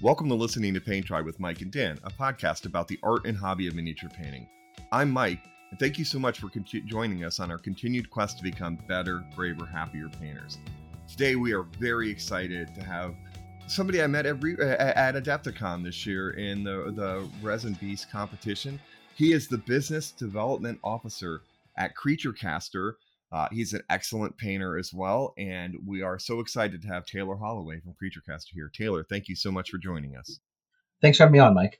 Welcome to listening to Paint Tribe with Mike and Dan, a podcast about the art and hobby of miniature painting. I'm Mike, and thank you so much for joining us on our continued quest to become better, braver, happier painters. Today we are very excited to have somebody I met at Adepticon this year in the Resin Beast competition. He is the Business Development Officer at Creature Caster. He's an excellent painter as well, and we are so excited to have Taylor Holloway from Creature Caster here. Taylor, thank you so much for joining us. Thanks for having me on, Mike.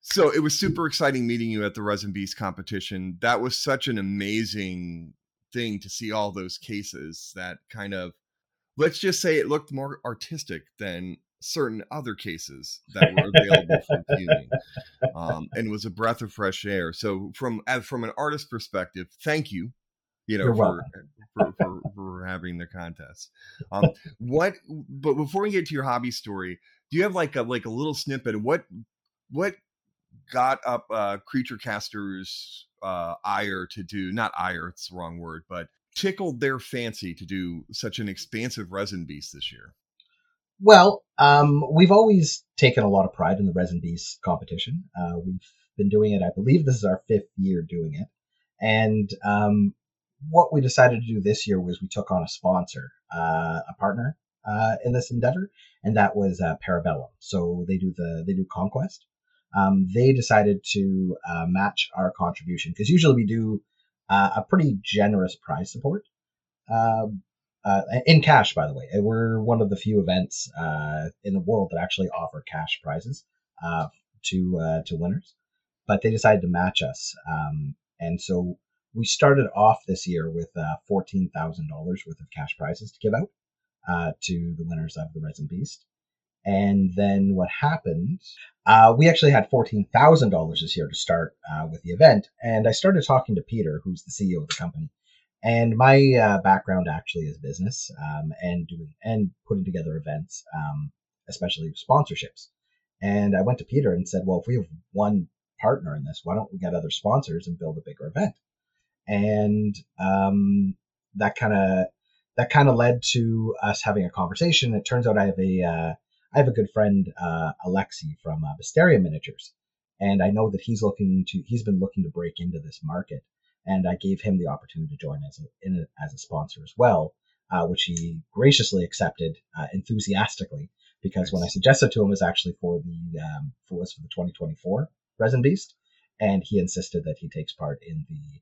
So it was super exciting meeting you at the Resin Beast competition. That was such an amazing thing to see all those cases that kind of, let's just say it looked more artistic than certain other cases that were available for viewing, and was a breath of fresh air. So from an artist perspective, thank you. For having the contest. But before we get to your hobby story, do you have like a little snippet of what got up Creature Caster's ire to do, not ire, it's the wrong word, but tickled their fancy to do such an expansive Resin Beast this year? Well, we've always taken a lot of pride in the Resin Beast competition. We've been doing it, I believe this is our fifth year doing it. And what we decided to do this year was we took on a sponsor, a partner in this endeavor, and that was Parabellum. So they do Conquest. They decided to match our contribution, because usually we do a pretty generous prize support in cash, by the way. We're one of the few events in the world that actually offer cash prizes to winners, but they decided to match us, and so we started off this year with $14,000 worth of cash prizes to give out to the winners of the Resin Beast. And then what happened, we actually had $14,000 this year to start with the event. And I started talking to Peter, who's the CEO of the company. And my background actually is business and putting together events, especially sponsorships. And I went to Peter and said, well, if we have one partner in this, why don't we get other sponsors and build a bigger event? And that kind of led to us having a conversation. It turns out I have a good friend, Alexi from Bisterium Miniatures, and I know that he's been looking to break into this market. And I gave him the opportunity to join as a sponsor as well, which he graciously accepted enthusiastically. Because when I suggested to him, it was actually for the 2024 Resin Beast, and he insisted that he takes part in the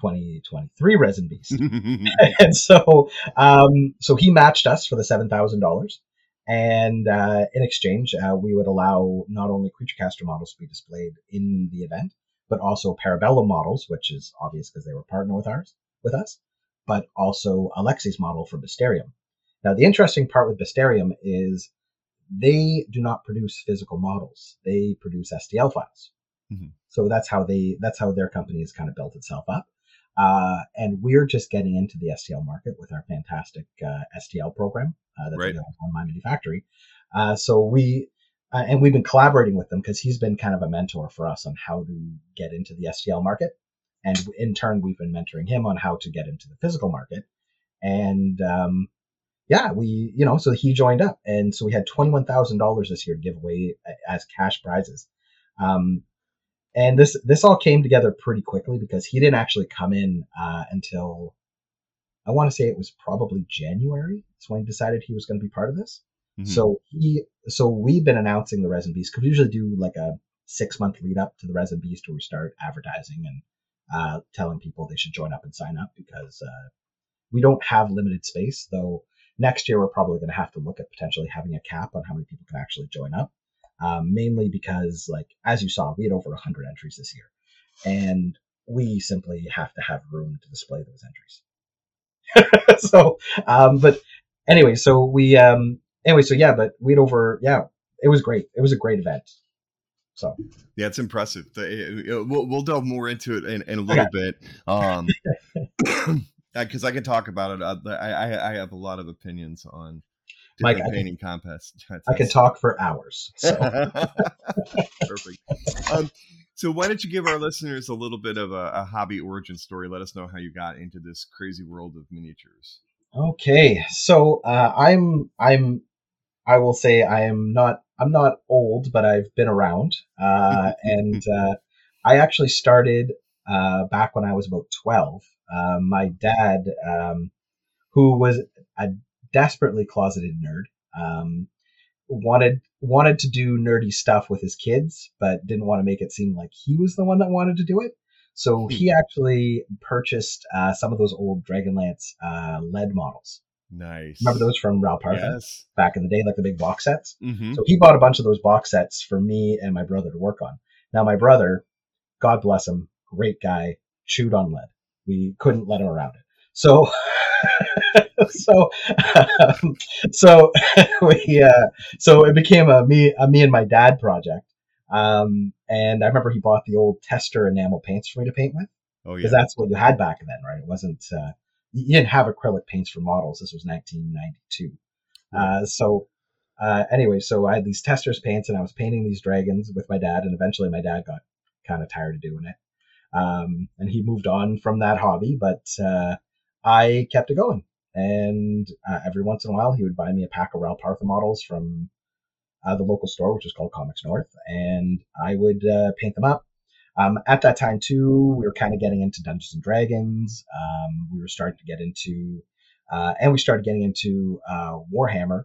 2023 Resin Beast. And so he matched us for the $7,000, and in exchange we would allow not only Creature Caster models to be displayed in the event, but also Parabellum models, which is obvious because they were partner with us, but also Alexi's model for Bisterium. Now the interesting part with Bisterium is they do not produce physical models, they produce STL files. Mm-hmm. So that's how their company has kind of built itself up. And we're just getting into the STL market with our fantastic STL program that's on My Mini Factory. So and we've been collaborating with them, because he's been kind of a mentor for us on how to get into the STL market. And in turn, we've been mentoring him on how to get into the physical market. And so he joined up. And so we had $21,000 this year to give away as cash prizes. And this all came together pretty quickly, because he didn't actually come in until, I want to say it was probably January. That's when he decided he was going to be part of this. Mm-hmm. So we've been announcing the Resin Beast, because we usually do like a 6-month lead up to the Resin Beast, where we start advertising and telling people they should join up and sign up, because we don't have limited space. Though next year we're probably going to have to look at potentially having a cap on how many people can actually join up. Mainly because, like, as you saw, we had over 100 entries this year, and we simply have to have room to display those entries. It was great. It was a great event. So yeah, it's impressive. We'll delve more into it in a little bit. Cause I can talk about it. I have a lot of opinions on Mike, painting contest. I could talk for hours. So. Perfect. So why don't you give our listeners a little bit of a hobby origin story? Let us know how you got into this crazy world of miniatures. Okay, so I will say I am not I'm not old, but I've been around. And I actually started back when I was about 12. My dad, who was a desperately closeted nerd, wanted to do nerdy stuff with his kids, but didn't want to make it seem like he was the one that wanted to do it. So he actually purchased some of those old Dragonlance lead models. Nice. Remember those from Ral Partha? Yes. Back in the day, like the big box sets? Mm-hmm. So he bought a bunch of those box sets for me and my brother to work on. Now my brother, God bless him, great guy, chewed on lead. We couldn't let him around it. So... So it became a me and my dad project. And I remember he bought the old Tester enamel paints for me to paint with. Oh yeah, because that's what you had back then, right? It wasn't you didn't have acrylic paints for models. This was 1992. So I had these Testers paints, and I was painting these dragons with my dad. And eventually, my dad got kind of tired of doing it, and he moved on from that hobby. But I kept it going. And every once in a while, he would buy me a pack of Ral Partha models from the local store, which is called Comics North, and I would paint them up. At that time, too, we were kind of getting into Dungeons and Dragons. We were starting to get into, Warhammer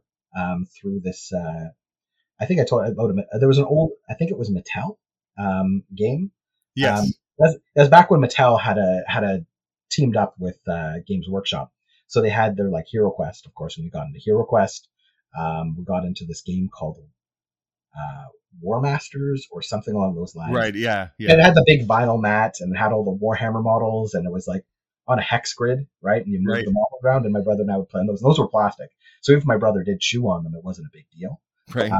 through this. I think I told about there was an old, I think it was Mattel game. Yes, that was back when Mattel had teamed up with Games Workshop. So they had their like Hero Quest, of course. When we got into Hero Quest, we got into this game called War Masters or something along those lines. Right, yeah. And it had the big vinyl mat and it had all the Warhammer models, and it was like on a hex grid, right? And you moved the model around, and my brother and I would play on those. And those were plastic. So if my brother did chew on them, it wasn't a big deal. Right. I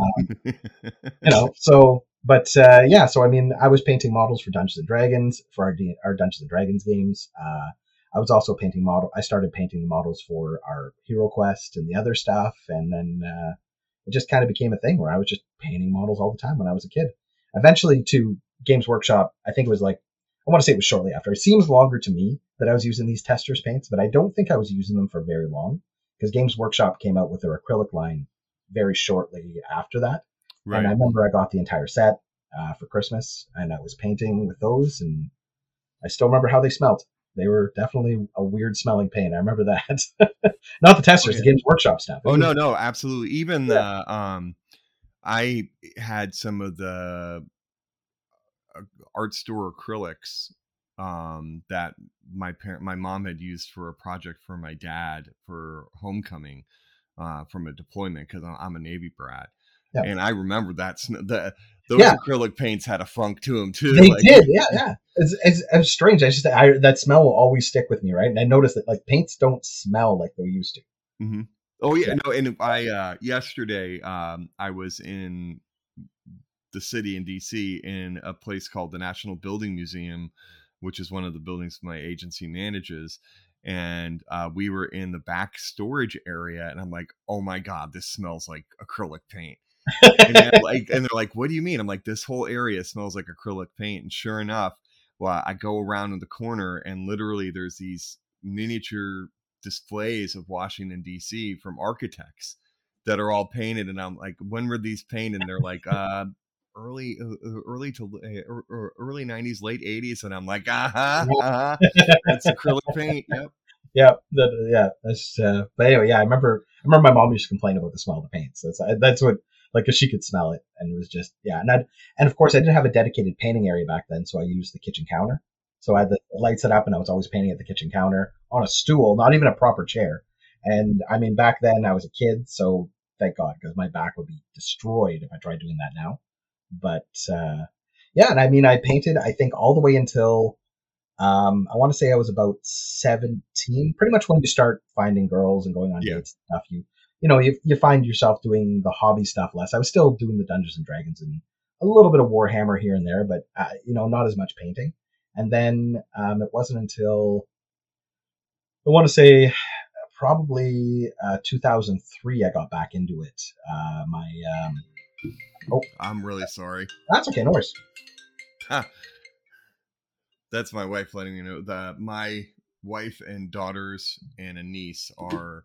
mean, I was painting models for Dungeons and Dragons, for our Dungeons and Dragons games. I was also painting I started painting the models for our Hero Quest and the other stuff. And then it just kind of became a thing where I was just painting models all the time when I was a kid. Eventually to Games Workshop, I think it was like, I want to say it was shortly after. It seems longer to me that I was using these Testers paints, but I don't think I was using them for very long because Games Workshop came out with their acrylic line very shortly after that. Right. And I remember I got the entire set for Christmas, and I was painting with those, and I still remember how they smelled. They were definitely a weird smelling paint. I remember that. Not the Testers, the Games Workshop stuff. No, absolutely. Even the, I had some of the art store acrylics that my mom had used for a project for my dad for homecoming from a deployment because I'm a Navy brat. Yeah. And I remember that those acrylic paints had a funk to them too. They did, yeah. It's strange. That smell will always stick with me, right? And I noticed that like paints don't smell like they used to. Mm-hmm. Oh yeah, no. And I yesterday I was in the city in DC in a place called the National Building Museum, which is one of the buildings my agency manages. And we were in the back storage area, and I'm like, oh my god, this smells like acrylic paint. And they're like, what do you mean? I'm like, this whole area smells like acrylic paint. And sure enough, well, I go around in the corner, and literally there's these miniature displays of Washington, D.C. from architects that are all painted. And I'm like, when were these painted? And they're like, early 90s, late 80s. And I'm like, that's acrylic paint. Yep. Yeah. That's, but anyway, yeah, I remember my mom used to complain about the smell of the paint. So that's what. Like, cause she could smell it, and it was just, yeah. And of course I didn't have a dedicated painting area back then. So I used the kitchen counter. So I had the lights set up, and I was always painting at the kitchen counter on a stool, not even a proper chair. And I mean, back then I was a kid. So thank God, because my back would be destroyed if I tried doing that now. But, yeah. And I mean, I painted, I think all the way until, I want to say I was about 17, pretty much when you start finding girls and going on dates and stuff, you find yourself doing the hobby stuff less. I was still doing the Dungeons and Dragons and a little bit of Warhammer here and there, but, not as much painting. And then it wasn't until, I want to say, probably 2003 I got back into it. I'm really sorry. That's okay, no worries. That's my wife letting me know that my wife and daughters and a niece are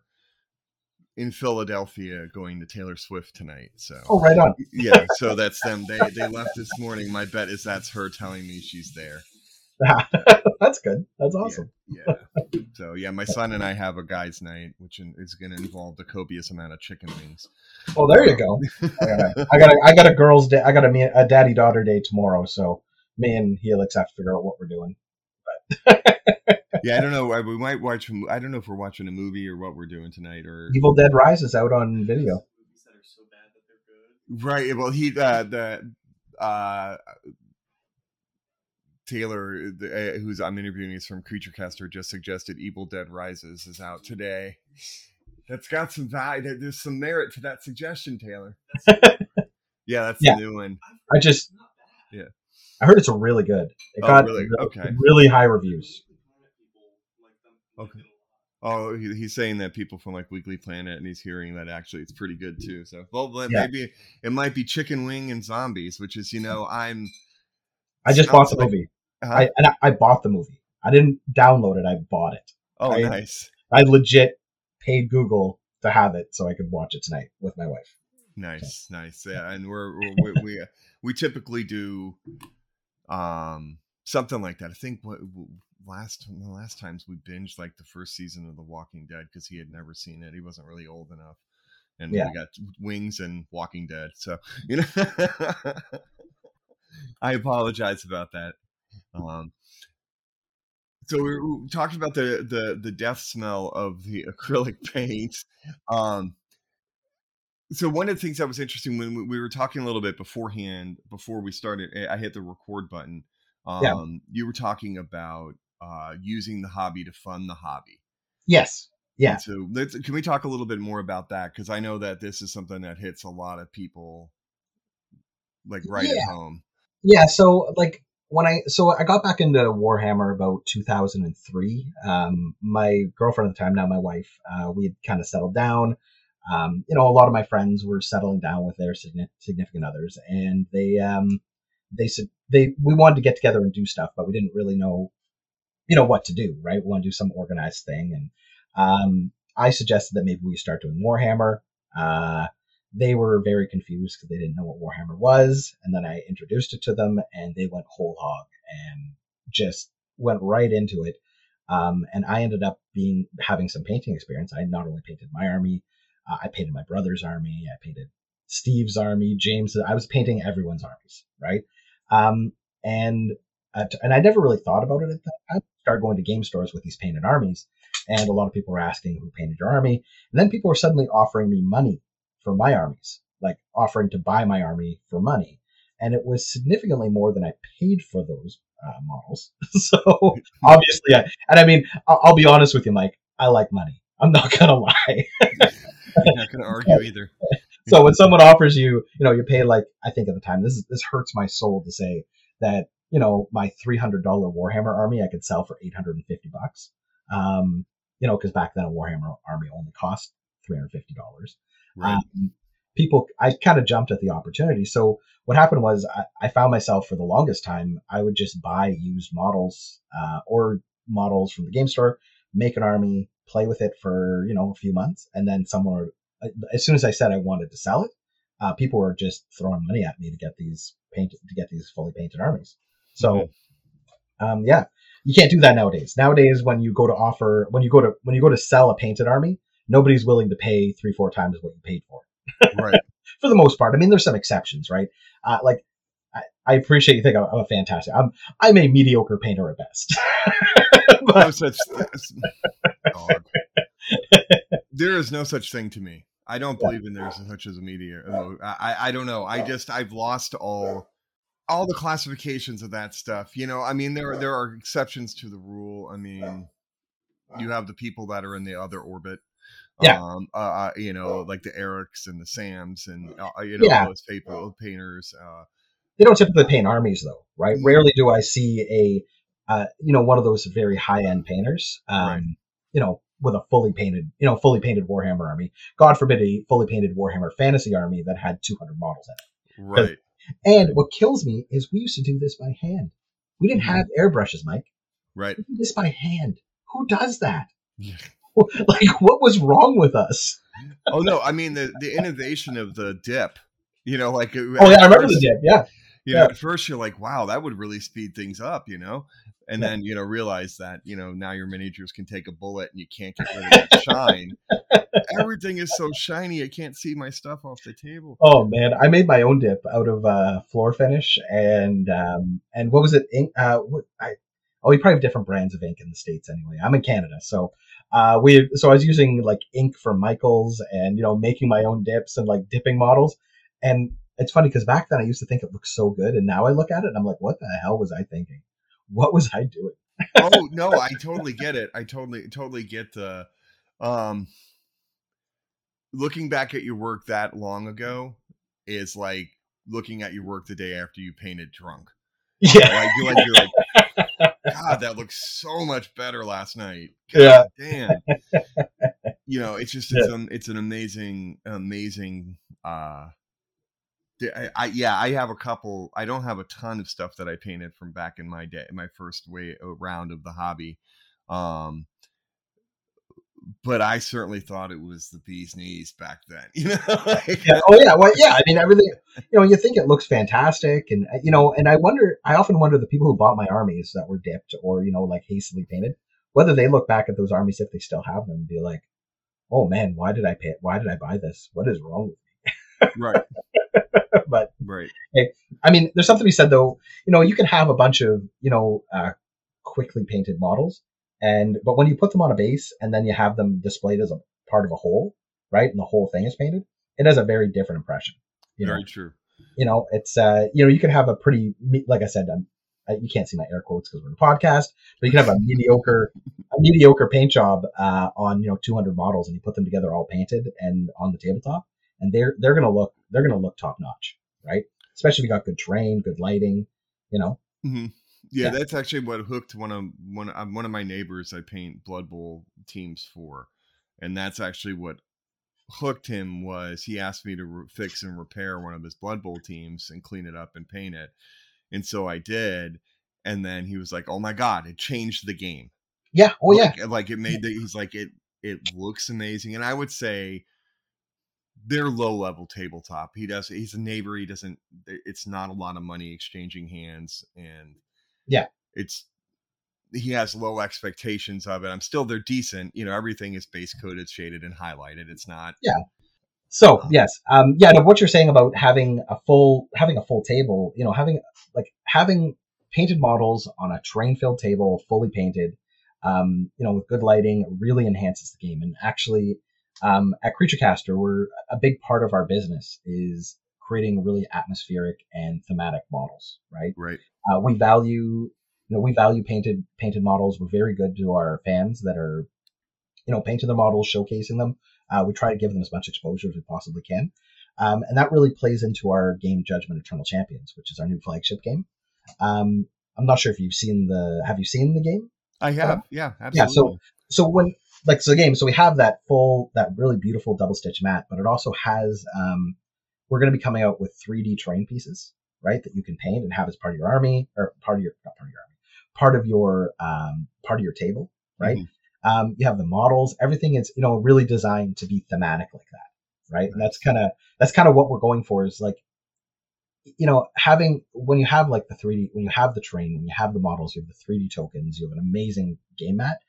in Philadelphia going to Taylor Swift tonight. So right on. Yeah, so that's them. They left this morning. My bet is that's her telling me she's there. That's good. That's awesome. Yeah. So yeah, my son and I have a guys' night, which is going to involve the copious amount of chicken wings. Oh, there you go. I got a girls' day. I got a daddy daughter day tomorrow. So me and Helix have to figure out what we're doing. But yeah, I don't know. We might watch. I don't know if we're watching a movie or what we're doing tonight. Or Evil Dead Rises out on video. Movies that are so bad that they're good. Right. Well, Taylor, who's I'm interviewing, is from Creature Caster, just suggested Evil Dead Rises is out today. That's got some value. There's some merit to that suggestion, Taylor. Yeah, that's the new one. I just, I heard it's really good. It got really? Really high reviews. Okay. Oh, he's saying that people from like Weekly Planet, and he's hearing that actually it's pretty good too. So, maybe it might be chicken wing and zombies, which is, I just bought the movie. Uh-huh. I bought the movie. I didn't download it. I bought it. Oh, nice. I legit paid Google to have it so I could watch it tonight with my wife. Nice, so. Nice. Yeah, and we typically do something like that. I think the last times we binged like the first season of The Walking Dead because he had never seen it. He wasn't really old enough, and we got Wings and Walking Dead. So I apologize about that. So we talked about the death smell of the acrylic paint. So one of the things that was interesting when we were talking a little bit beforehand, before we started, I hit the record button. You were talking about using the hobby to fund the hobby. Yes. Yeah. And so can we talk a little bit more about that? Because I know that this is something that hits a lot of people like at home. Yeah, so like I got back into Warhammer about 2003. My girlfriend at the time, now my wife, we had kind of settled down. A lot of my friends were settling down with their significant others, and they said we wanted to get together and do stuff, but we didn't really know, what to do. Right, we want to do some organized thing, and I suggested that maybe we start doing Warhammer. They were very confused because they didn't know what Warhammer was. And then I introduced it to them, and they went whole hog and just went right into it. And I ended up having some painting experience. I not only painted my army, I painted my brother's army. I painted Steve's army, James. I was painting everyone's armies, right? And I never really thought about it at that time. I started going to game stores with these painted armies, and a lot of people were asking who painted your army. And then people were suddenly offering me money for my armies, like offering to buy my army for money. And it was significantly more than I paid for those models. So obviously, I'll be honest with you, Mike, I like money. I'm not going to lie. I'm not going to argue either. So when someone offers you, you pay like, I think at the time, this hurts my soul to say that, my $300 Warhammer army, I could sell for $850. Cause back then a Warhammer army only cost $350. Right. I kind of jumped at the opportunity. So what happened was I found myself for the longest time, I would just buy used models, or models from the game store, make an army, play with it for, a few months. And then as soon as I said I wanted to sell it, people were just throwing money at me to get these fully painted armies. So, you can't do that nowadays. Nowadays, when you go to sell a painted army, nobody's willing to pay 3-4 times what you paid for it. Right. For the most part. I mean, there's some exceptions, right? I appreciate you think I'm a fantastic. I'm a mediocre painter at best. But... There is no such thing to me. I don't believe in there's such as a media. I don't know. I've lost all the classifications of that stuff. There are exceptions to the rule. You have the people that are in the other orbit. Like the Erics and the Sams and those painters. They don't typically paint armies, though, right? Rarely do I see a one of those very high end painters, with a fully painted Warhammer army. God forbid a fully painted Warhammer fantasy army that had 200 models in it. Right. And what kills me is we used to do this by hand. We didn't have airbrushes, Mike. Right. We did this by hand. Who does that? Like, what was wrong with us? Oh no, I mean the innovation of the dip. You know, like I remember the dip. Yeah. You know, at first you're like, wow, that would really speed things up, you know? And then, you know, realize that, you know, now your miniatures can take a bullet and you can't get rid of that shine. Everything is so shiny, I can't see my stuff off the table. Oh, man. I made my own dip out of floor finish and what was it? Ink? We probably have different brands of ink in the States anyway. I'm in Canada, so... I was using like ink from Michaels and, you know, making my own dips and like dipping models. And it's funny because back then I used to think it looked so good. And now I look at it and I'm like, what the hell was I thinking? What was I doing? Oh, no, I totally get it. I totally get the, looking back at your work that long ago is like looking at your work the day after you painted drunk. Yeah. You know, like, you're like, God, that looks so much better last night. God, yeah. Damn. You know, it's just, it's an amazing, I have a couple, I don't have a ton of stuff that I painted from back in my day, my first way around of the hobby. But I certainly thought it was the bee's knees back then, you know? I mean, everything, you know, you think it looks fantastic and, you know, and I often wonder the people who bought my armies that were dipped or, you know, like hastily painted, whether they look back at those armies, if they still have them, and be like, oh man, why did I buy this? What is wrong with me? Right. But right. I mean, there's something to be said though, you know, you can have a bunch of, you know, quickly painted models. But when you put them on a base and then you have them displayed as a part of a whole, right? And the whole thing is painted, it has a very different impression. Very true. You know, it's, you know, you can have a pretty, like I said, you can't see my air quotes because we're in a podcast, but you can have a mediocre paint job, on, you know, 200 models and you put them together all painted and on the tabletop and they're going to look top notch, right? Especially if you got good terrain, good lighting, you know? Mm-hmm. Yeah, that's actually what hooked one of my neighbors I paint Blood Bowl teams for. And that's actually what hooked him was he asked me to fix and repair one of his Blood Bowl teams and clean it up and paint it. And so I did. And then he was like, oh my God, it changed the game. Yeah. Oh yeah. Like it made he's like, it looks amazing. And I would say they're low level tabletop. He's a neighbor. It's not a lot of money exchanging hands and. Yeah, he has low expectations of it. They're decent. You know, everything is base coated, shaded, and highlighted. It's not. Yeah. So yes, what you're saying about having a full table, you know, having painted models on a terrain filled table, fully painted, you know, with good lighting, really enhances the game. And actually, at Creature Caster, a big part of our business is creating really atmospheric and thematic models, right? Right. We value painted models. We're very good to our fans that are, you know, painting their models, showcasing them. We try to give them as much exposure as we possibly can. And that really plays into our game Judgment Eternal Champions, which is our new flagship game. I'm not sure if you've seen the game? I have. Yeah, absolutely. Yeah, so we have that really beautiful double stitch mat, but it also has, we're going to be coming out with 3D terrain pieces, right? That you can paint and have as part of your army or part of your table, right? Mm-hmm. You have the models, everything is, you know, really designed to be thematic like that, right? Nice. And that's kind of what we're going for is like, you know, when you have the terrain, when you have the models, you have the 3D tokens, you have an amazing game mat.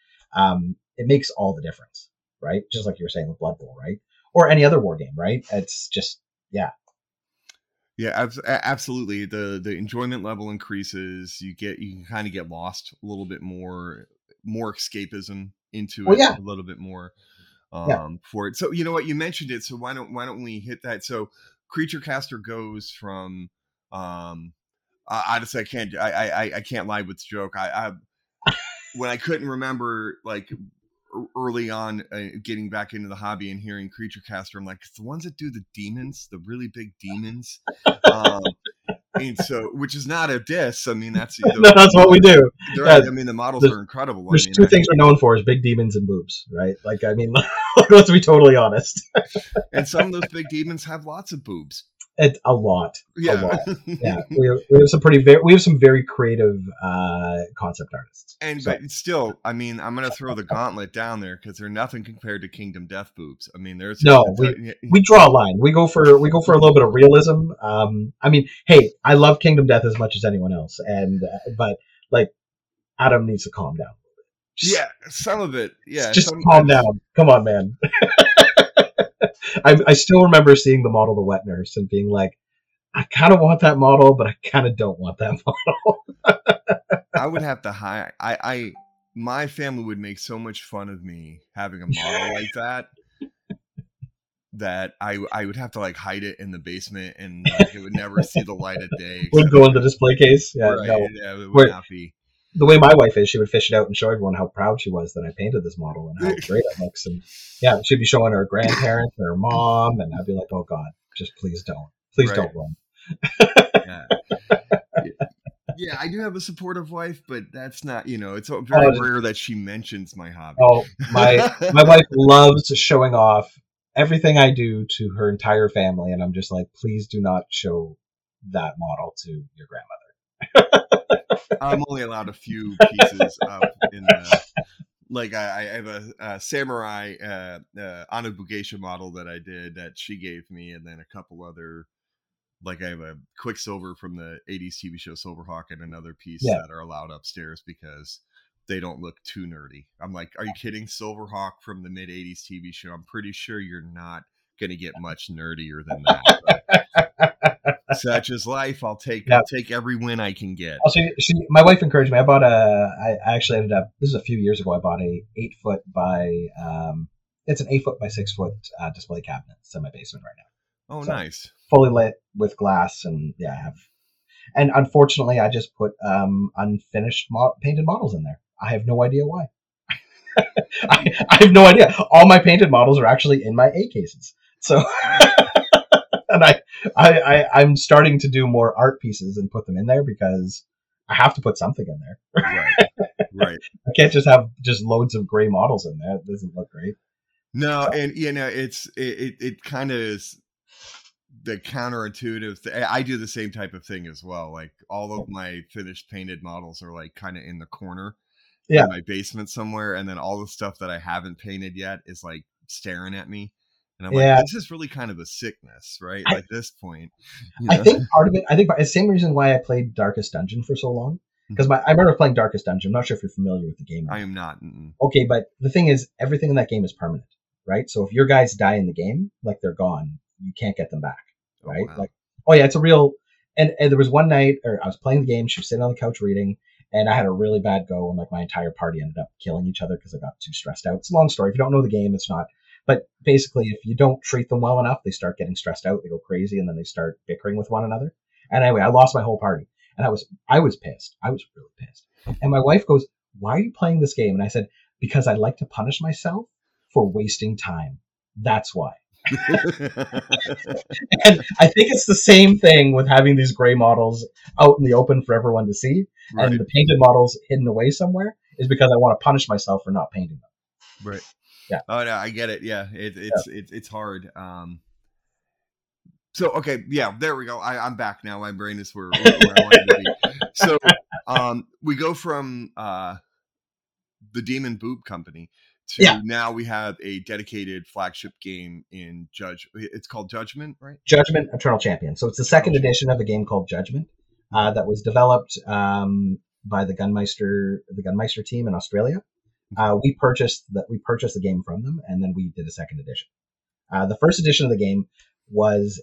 It makes all the difference, right? Just like you were saying with Blood Bowl, right? Or any other war game, right? It's just, yeah. Yeah, absolutely. The enjoyment level increases. You can kind of get lost a little bit more escapism into a little bit more for it. So you know what, you mentioned it. So why don't we hit that? So Creature Caster goes from honestly, I can't lie with the joke. I when I couldn't remember like early on getting back into the hobby and hearing Creature Caster, I'm like, it's the ones that do the demons, the really big demons. And so, which is not a diss. I mean, that's what we do. I mean, the models are incredible. There's two things we're known for is big demons and boobs, right? Like, I mean, let's be totally honest. And some of those big demons have lots of boobs. A lot. Yeah. We have some very creative concept artists. But still, I mean, I'm going to throw the gauntlet down there because they're nothing compared to Kingdom Death boobs. I mean, there's we draw a line. We go for a little bit of realism. I mean, hey, I love Kingdom Death as much as anyone else, and but like Adam needs to calm down. Just calm down. Come on, man. I still remember seeing the model, the wet nurse, and being like, I kind of want that model, but I kind of don't want that model. I would have to hire. My family would make so much fun of me having a model like that, that I would have to like hide it in the basement and like, it would never see the light of day. Would go in the display case. Yeah, right, no. Yeah, it would not be. The way my wife is, she would fish it out and show everyone how proud she was that I painted this model and how great it looks. And yeah, she'd be showing her grandparents and her mom, and I'd be like, "Oh God, just please don't, don't run." Yeah, I do have a supportive wife, but that's not, it's very rare that she mentions my hobby. Oh, my wife loves showing off everything I do to her entire family, and I'm just like, please do not show that model to your grandmother. I'm only allowed a few pieces up in the, like I have a samurai Anabugeisha model that I did that she gave me, and then a couple other, like I have a Quicksilver from the 80s TV show Silver Hawk and another piece that are allowed upstairs because they don't look too nerdy. I'm like, are you kidding? Silver Hawk from the mid 80s TV show. I'm pretty sure you're not going to get much nerdier than that. Such is life. I'll take every win I can get. Also, my wife encouraged me. I actually ended up, this is a few years ago, I bought a 8 foot by 6 foot display cabinet. It's in my basement right now. Oh, so nice. Fully lit with glass, and yeah, and unfortunately I just put unfinished painted models in there. I have no idea why. I have no idea. All my painted models are actually in my A cases. So and I'm starting to do more art pieces and put them in there because I have to put something in there. Right. I can't just have loads of gray models in there. It doesn't look great. No, so. And it kind of is the counterintuitive thing. I do the same type of thing as well. Like all of my finished painted models are like kind of in the corner in my basement somewhere, and then all the stuff that I haven't painted yet is like staring at me. And I'm like, this is really kind of a sickness, right? Like this point. I think part of it, the same reason why I played Darkest Dungeon for so long. Because I remember playing Darkest Dungeon. I'm not sure if you're familiar with the game. I am not. Mm-mm. Okay, but the thing is, everything in that game is permanent, right? So if your guys die in the game, like they're gone, you can't get them back, right? Oh, wow. It's a real... And there was one night, or I was playing the game, she was sitting on the couch reading, and I had a really bad go, and like my entire party ended up killing each other because I got too stressed out. It's a long story. If you don't know the game, it's not... But basically, if you don't treat them well enough, they start getting stressed out, they go crazy, and then they start bickering with one another. And anyway, I lost my whole party. And I was pissed. I was really pissed. And my wife goes, "Why are you playing this game?" And I said, "Because I like to punish myself for wasting time. That's why." And I think it's the same thing with having these gray models out in the open for everyone to see, right, and the painted models hidden away somewhere is because I want to punish myself for not painting them. Right. Yeah. Oh no, I get it. Yeah, it's hard. So okay, yeah, there we go. I'm back now. My brain is where I wanted to be. So we go from the Demon Boob Company to now we have a dedicated flagship game in It's called Judgment, right? Judgment Eternal Champions. So it's the second edition of a game called Judgment that was developed by the Gunmeister team in Australia. We purchased the game from them, and then we did a second edition. The first edition of the game was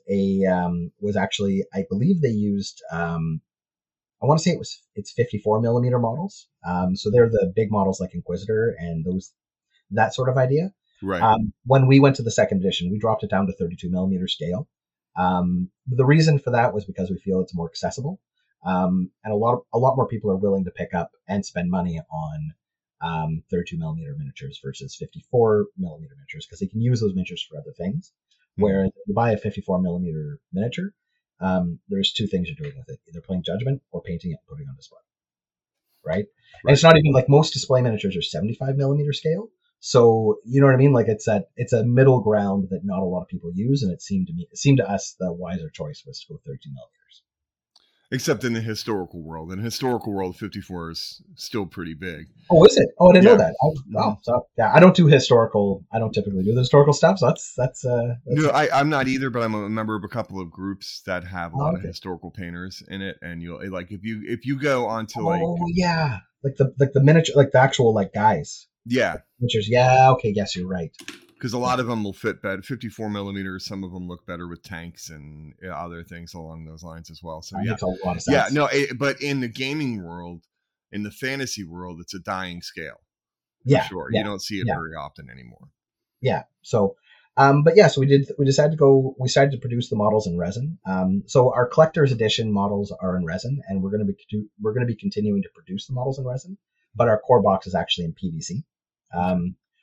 actually, I believe they used I want to say it's 54 millimeter models. So they're the big models like Inquisitor and those, that sort of idea. Right. When we went to the second edition, we dropped it down to 32 millimeter scale. The reason for that was because we feel it's more accessible, and a lot more people are willing to pick up and spend money on 32 millimeter miniatures versus 54 millimeter miniatures because they can use those miniatures for other things. Mm-hmm. Where you buy a 54 millimeter miniature, there's two things you're doing with it: either playing Judgment or painting it and putting it on display. Right? And it's not even like most display miniatures are 75 millimeter scale, So, you know what I mean? Like, it's a middle ground that not a lot of people use, and it seemed to us the wiser choice was to go 13 millimeters. Except in the historical world. In the historical world, 54 is still pretty big. Oh, is it? Oh, I didn't know that. Oh, wow. So, yeah, I don't do historical. I don't typically do the historical stuff. So that's no, I'm not either. But I'm a member of a couple of groups that have a lot of historical painters in it. And you'll like if you go onto like the miniature, like the actual like guys. Yeah. Miniatures. Yeah. Okay. Yes, you're right. Because a lot of them will fit better. 54 millimeters, some of them look better with tanks and other things along those lines as well. So that makes a lot of sense. Yeah, no, but in the gaming world, in the fantasy world, it's a dying scale. Yeah, sure. Yeah, you don't see it very often anymore. Yeah. So, so we decided to produce the models in resin. So our collector's edition models are in resin, and we're going to be continuing to produce the models in resin, but our core box is actually in PVC.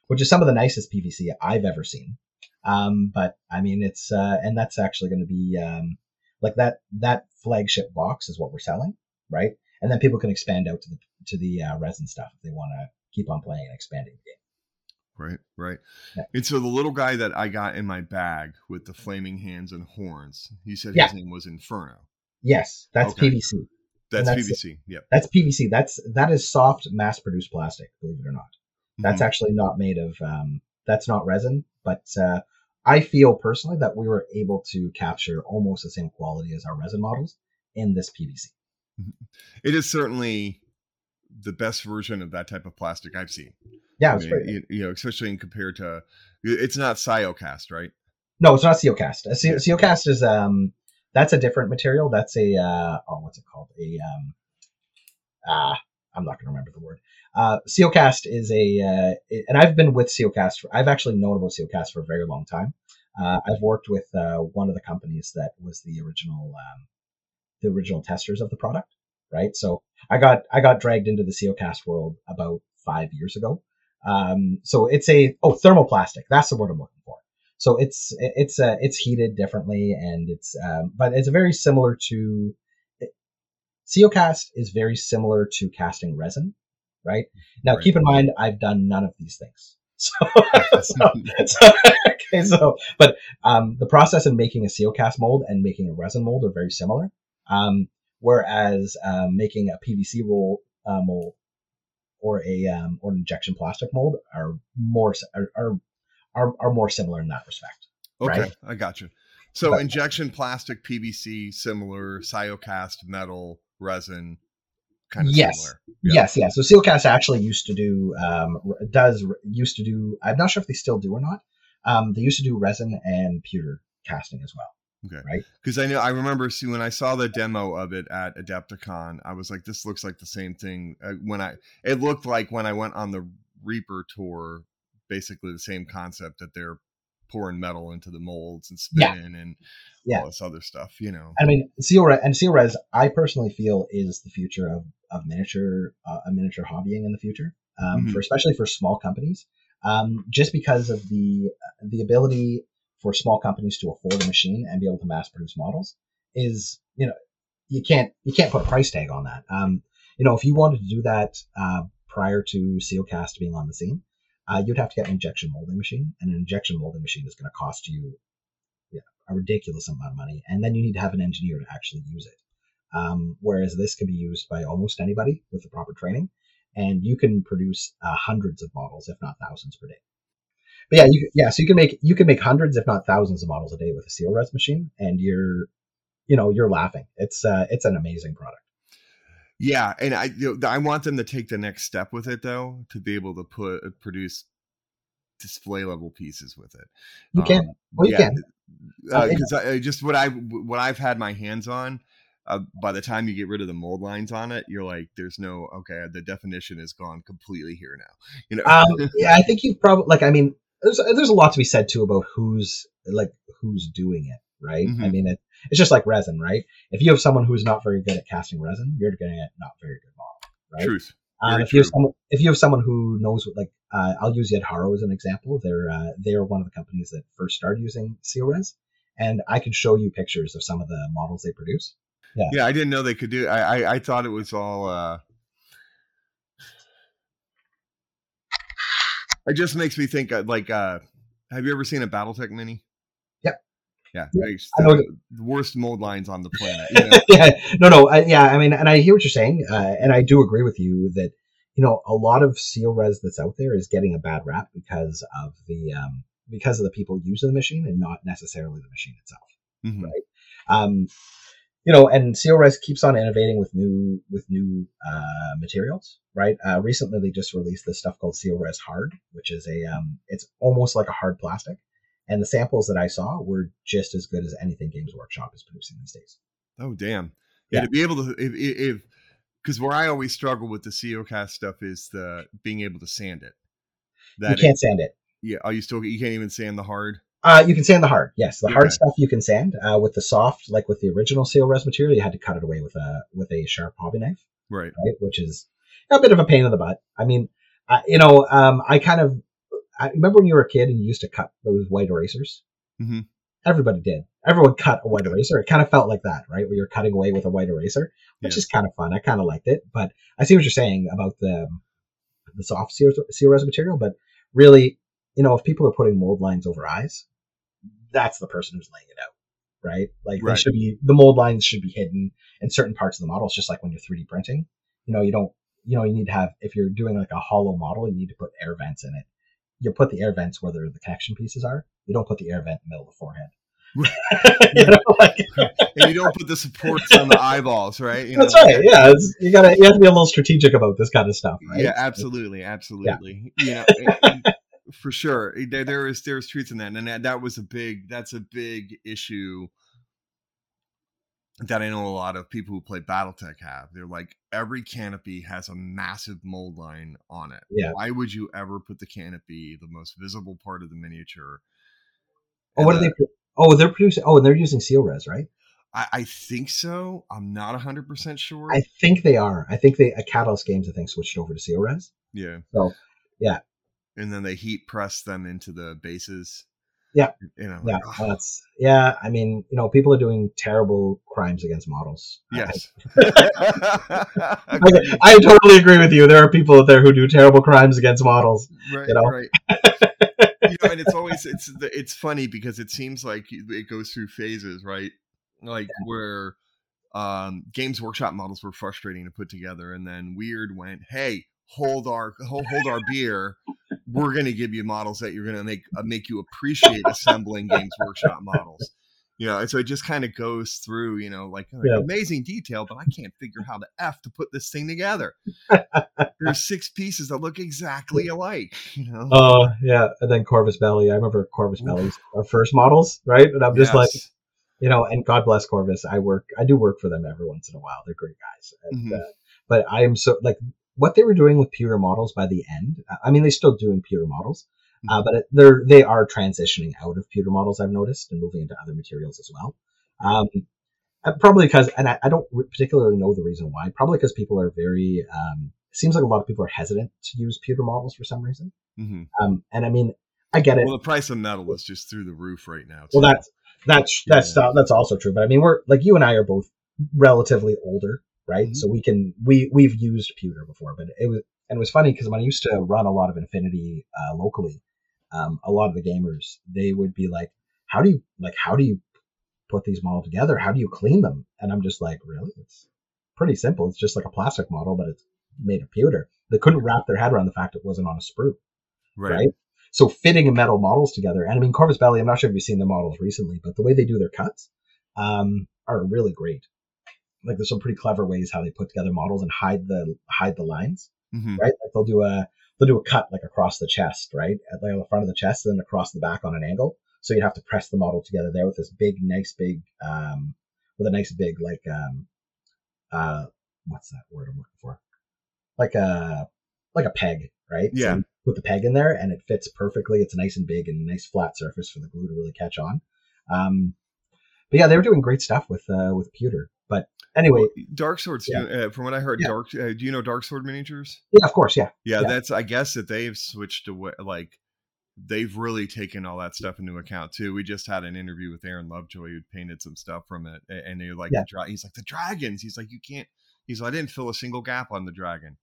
Which is some of the nicest PVC I've ever seen. But I mean, it's, and that's actually going to be, like that flagship box is what we're selling. Right. And then people can expand out to the resin stuff if they want to keep on playing and expanding the game. Right. Right. Yeah. And so the little guy that I got in my bag with the flaming hands and horns, you said his name was Inferno. Yes. That's okay. PVC. That's PVC. It. Yep. That's PVC. That is soft mass produced plastic, believe it or not. That's actually not made of, that's not resin, but I feel personally that we were able to capture almost the same quality as our resin models in this PVC. It is certainly the best version of that type of plastic I've seen. Yeah, it's great. You know, especially compared to, it's not Siocast, right? No, it's not Siocast. Siocast is, that's a different material. That's a, what's it called? I'm not going to remember the word. Sealcast is and I've been with Sealcast. I've actually known about Sealcast for a very long time. I've worked with one of the companies that was the original testers of the product, right? So I got dragged into the Sealcast world about 5 years ago. So it's thermoplastic. That's the word I'm looking for. So it's heated differently, and it's but it's very similar to Sealcast is very similar to casting resin. Right now, keep in mind, I've done none of these things. So the process of making a Sealcast mold and making a resin mold are very similar. Whereas making a PVC mold or an injection plastic mold are more similar in that respect. Okay, right? I got you. So but, injection plastic, PVC, similar, Siocast, metal, resin. Kind of similar. Yeah. Yes. So Sealcast actually used to do, I'm not sure if they still do or not. They used to do resin and pewter casting as well. Okay. Right. Because I remember, see, when I saw the demo of it at Adepticon, I was like, this looks like the same thing. It looked like when I went on the Reaper tour, basically the same concept that they're pouring metal into the molds and spinning and all this other stuff, you know. I mean, Sealrez, I personally feel is the future of miniature hobbying in the future, especially for small companies, just because of the ability for small companies to afford a machine and be able to mass produce models is, you know, you can't put a price tag on that. You know, if you wanted to do that prior to Sealcast being on the scene, you'd have to get an injection molding machine, and an injection molding machine is going to cost you a ridiculous amount of money. And then you need to have an engineer to actually use it. Whereas this can be used by almost anybody with the proper training, and you can produce hundreds of models, if not thousands, per day. But so you can make hundreds, if not thousands, of models a day with a Sealrez machine, and you're laughing. It's an amazing product. Yeah, and I want them to take the next step with it, though, to be able to produce display level pieces with it. You can, because just what I've had my hands on. By the time you get rid of the mold lines on it, you're like, there's no the definition is gone completely here now. You know, I think you probably there's a lot to be said too about who's doing it, right? Mm-hmm. I mean it. It's just like resin, right? If you have someone who's not very good at casting resin, you're going to get not very good model, right? Truth. If you have someone who knows what, I'll use Yadharo as an example. They're one of the companies that first started using Sealrez, and I can show you pictures of some of the models they produce. Yeah. Yeah, I didn't know they could do. I thought it was all. It just makes me think, like, have you ever seen a BattleTech mini? Yep. Yeah. The worst mold lines on the planet. You know? I mean, and I hear what you're saying, and I do agree with you that, you know, a lot of Sealrez that's out there is getting a bad rap because of the people using the machine and not necessarily the machine itself. Mm-hmm. Right. You know, and Sealrez keeps on innovating with new materials, right? Recently, they just released this stuff called Sealrez Hard, which is it's almost like a hard plastic. And the samples that I saw were just as good as anything Games Workshop is producing these days. Oh, damn. Yeah. To be able to, because where I always struggle with the Siocast stuff is the being able to sand it. You can't sand it. Yeah. Oh, you can't even sand the hard? You can sand the hard, yes. The hard stuff you can sand. With the soft, like with the original Sealrez material, you had to cut it away with a sharp hobby knife, right? Which is a bit of a pain in the butt. I mean, I remember when you were a kid and you used to cut those white erasers. Mm-hmm. Everybody did. Everyone cut a white eraser. It kind of felt like that, right? Where you're cutting away with a white eraser, which is kind of fun. I kind of liked it, but I see what you're saying about the soft Sealrez material. But really, you know, if people are putting mold lines over eyes, that's the person who's laying it out, right? Like, right. The mold lines should be hidden in certain parts of the model. It's just like when you're 3D printing, you know, you need to have, if you're doing like a hollow model, you need to put air vents in it. You put the air vents where the connection pieces are. You don't put the air vent in the middle of the forehead. And you don't put the supports on the eyeballs, right? You know? That's right. Yeah, you have to be a little strategic about this kind of stuff, right? Yeah, absolutely. Yeah. For sure, there's truth in that, and that's a big issue that I know a lot of people who play BattleTech have. They're like, every canopy has a massive mold line on it. Yeah. Why would you ever put the canopy, the most visible part of the miniature? Oh, what are they? Oh, they're producing. Oh, and they're using Sealrez, right? I think so. I'm not 100% sure. I think they are. I think Catalyst Games, I think, switched over to Sealrez. Yeah. So, yeah. And then they heat press them into the bases. Yeah. You know, like, oh. I mean, you know, people are doing terrible crimes against models. Yes. Okay. I totally agree with you. There are people out there who do terrible crimes against models. Right. You know? Right. You know, and it's funny because it seems like it goes through phases, right? Like where Games Workshop models were frustrating to put together, and then Weird went, hey, hold our beer. We're going to give you models that you're going to make you appreciate assembling Games Workshop models. You know, and so it just kind of goes through, you know, like amazing detail, but I can't figure how the F to put this thing together. There's 6 pieces that look exactly alike, you know? Oh, yeah. And then Corvus Belli. I remember Corvus Belli's our first models, right? And I'm just like, you know, and God bless Corvus. I do work for them every once in a while. They're great guys. And, but I am so, like, what they were doing with pewter models by the end, I mean, they're still doing pewter models, but they are transitioning out of pewter models, I've noticed, and moving into other materials as well. Probably because, and I don't particularly know the reason why, probably because people are very, seems like a lot of people are hesitant to use pewter models for some reason. Mm-hmm. And I mean, I get it. Well, the price of metal is just through the roof right now. So. Well, that's also true. But I mean, we're like, you and I are both relatively older. Right. Mm-hmm. So we've used pewter before, but it was funny because when I used to run a lot of Infinity locally, a lot of the gamers, they would be like, how do you put these models together? How do you clean them? And I'm just like, really? It's pretty simple. It's just like a plastic model, but it's made of pewter. They couldn't wrap their head around the fact it wasn't on a sprue. Right. So fitting metal models together. And I mean, Corvus Belli, I'm not sure if you've seen the models recently, but the way they do their cuts are really great. Like there's some pretty clever ways how they put together models and hide the lines, right? Like they'll do a cut like across the chest, right? Like on the front of the chest and then across the back on an angle. So you'd have to press the model together there with this big, what's that word I'm looking for? Like a peg, right? Yeah. So you put the peg in there and it fits perfectly. It's nice and big and a nice flat surface for the glue to really catch on. But yeah, they were doing great stuff with pewter. But anyway, Dark Swords. Yeah. From what I heard, do you know Dark Sword miniatures? Yeah, of course. Yeah. That's, I guess that they've switched away. Like they've really taken all that stuff into account too. We just had an interview with Aaron Lovejoy who painted some stuff from it, and they're like, he's like the dragons. He's like, you can't. He's like, I didn't fill a single gap on the dragon.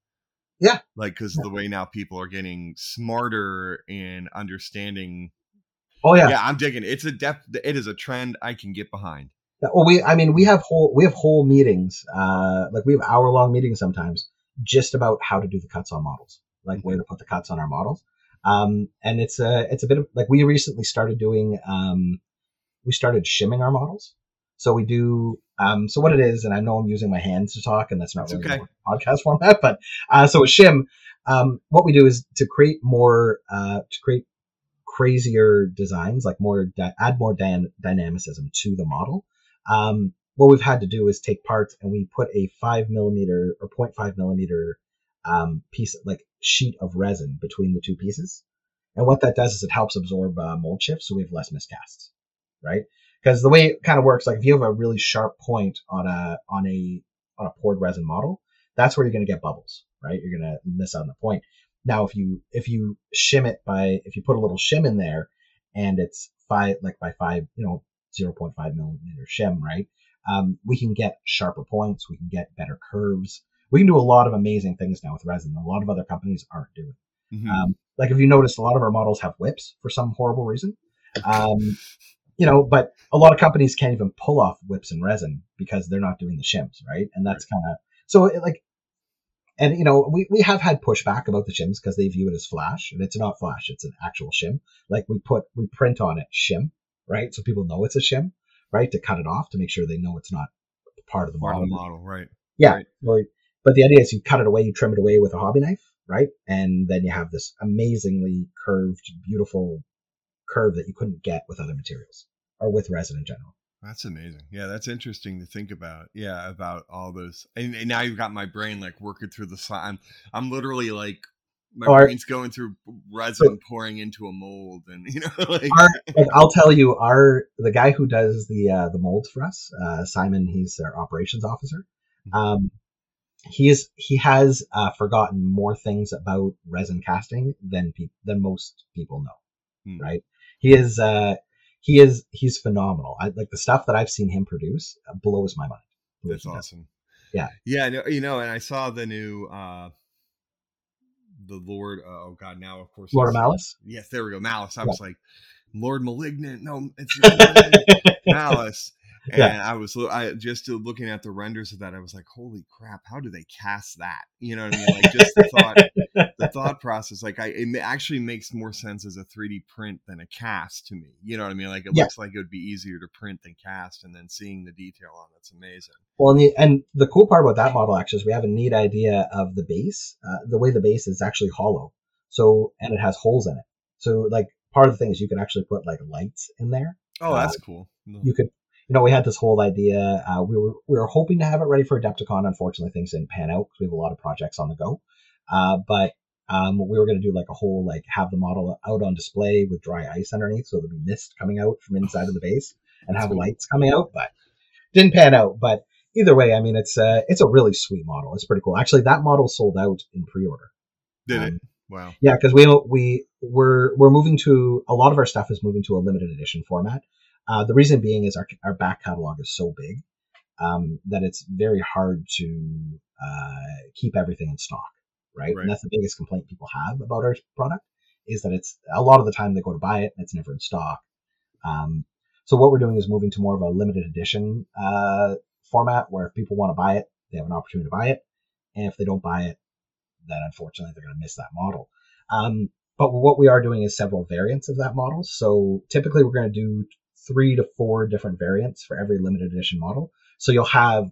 Yeah. Like, because of the way now people are getting smarter and understanding. Oh, yeah. Yeah, I'm digging. It is a trend I can get behind. Yeah, well, we have whole meetings. Like, we have hour-long meetings sometimes just about how to do the cuts on models, like where to put the cuts on our models. And it's a bit of, like, we recently started doing, we started shimming our models. So we do, so what it is, and I know I'm using my hands to talk, and that's not really a podcast format, but, so a shim, what we do is to create more, to create crazier designs, like more, add more dynamicism to the model. What we've had to do is take parts and we put a 5mm or 0.5mm, piece, like sheet of resin between the two pieces. And what that does is it helps absorb mold shifts. So we have less miscasts, right? Because the way it kind of works, like if you have a really sharp point on a poured resin model, that's where you're going to get bubbles, right? You're going to miss on the point. Now, if you shim it by, if you put a little shim in there and it's 5, 0.5mm shim, right? We can get sharper points. We can get better curves. We can do a lot of amazing things now with resin. A lot of other companies aren't doing. Mm-hmm. Like if you noticed, a lot of our models have whips for some horrible reason. But a lot of companies can't even pull off whips and resin because they're not doing the shims, right? And that's kind of so it, like, and we have had pushback about the shims because they view it as flash, and it's not flash; it's an actual shim. Like we print on it shim, right? So people know it's a shim, right? To cut it off to make sure they know it's not part of the model. Part of the model, right? Yeah. Right. Really, but the idea is you cut it away, you trim it away with a hobby knife, right? And then you have this amazingly curved, beautiful curve that you couldn't get with other materials or with resin in general. That's amazing. Yeah, that's interesting to think about. Yeah, about all those. And now you've got my brain like working through the slide. I'm literally like, my brain's going through resin pouring into a mold. And, I'll tell you, the guy who does the mold for us, Simon, he's our operations officer. He has forgotten more things about resin casting than most people know, right? He's phenomenal. The stuff that I've seen him produce blows my mind. That's awesome. Yeah. Yeah. And I saw the new, the Lord, now of course. Lord of Malice? Yes, there we go. Malice. I was like, Lord Malignant. No, it's Malice. And I was just looking at the renders of that. I was like, holy crap, how do they cast that? You know what I mean? Like just the thought process, like it actually makes more sense as a 3D print than a cast to me. You know what I mean? Like it looks like it would be easier to print than cast, and then seeing the detail on it's amazing. Well, and the cool part about that model actually is we have a neat idea of the base, the way the base is actually hollow. So, and it has holes in it. So like part of the thing is you could actually put like lights in there. Oh, that's cool. No. You could, we had this whole idea. We were hoping to have it ready for Adepticon. Unfortunately, things didn't pan out because we have a lot of projects on the go. But we were going to do like a whole, like have the model out on display with dry ice underneath, so there'd be mist coming out from inside of the base and have lights coming out, but didn't pan out. But either way, I mean, it's a really sweet model. It's pretty cool. Actually, that model sold out in pre-order. Did it? Wow. Yeah, because we're moving to, a lot of our stuff is moving to a limited edition format. The reason being is our back catalog is so big that it's very hard to keep everything in stock, right? And that's the biggest complaint people have about our product, is that it's a lot of the time they go to buy it and it's never in stock. So what we're doing is moving to more of a limited edition format where if people want to buy it, they have an opportunity to buy it. And if they don't buy it, then unfortunately they're going to miss that model. But what we are doing is several variants of that model. So typically we're going to do 3 to 4 different variants for every limited edition model. So you'll have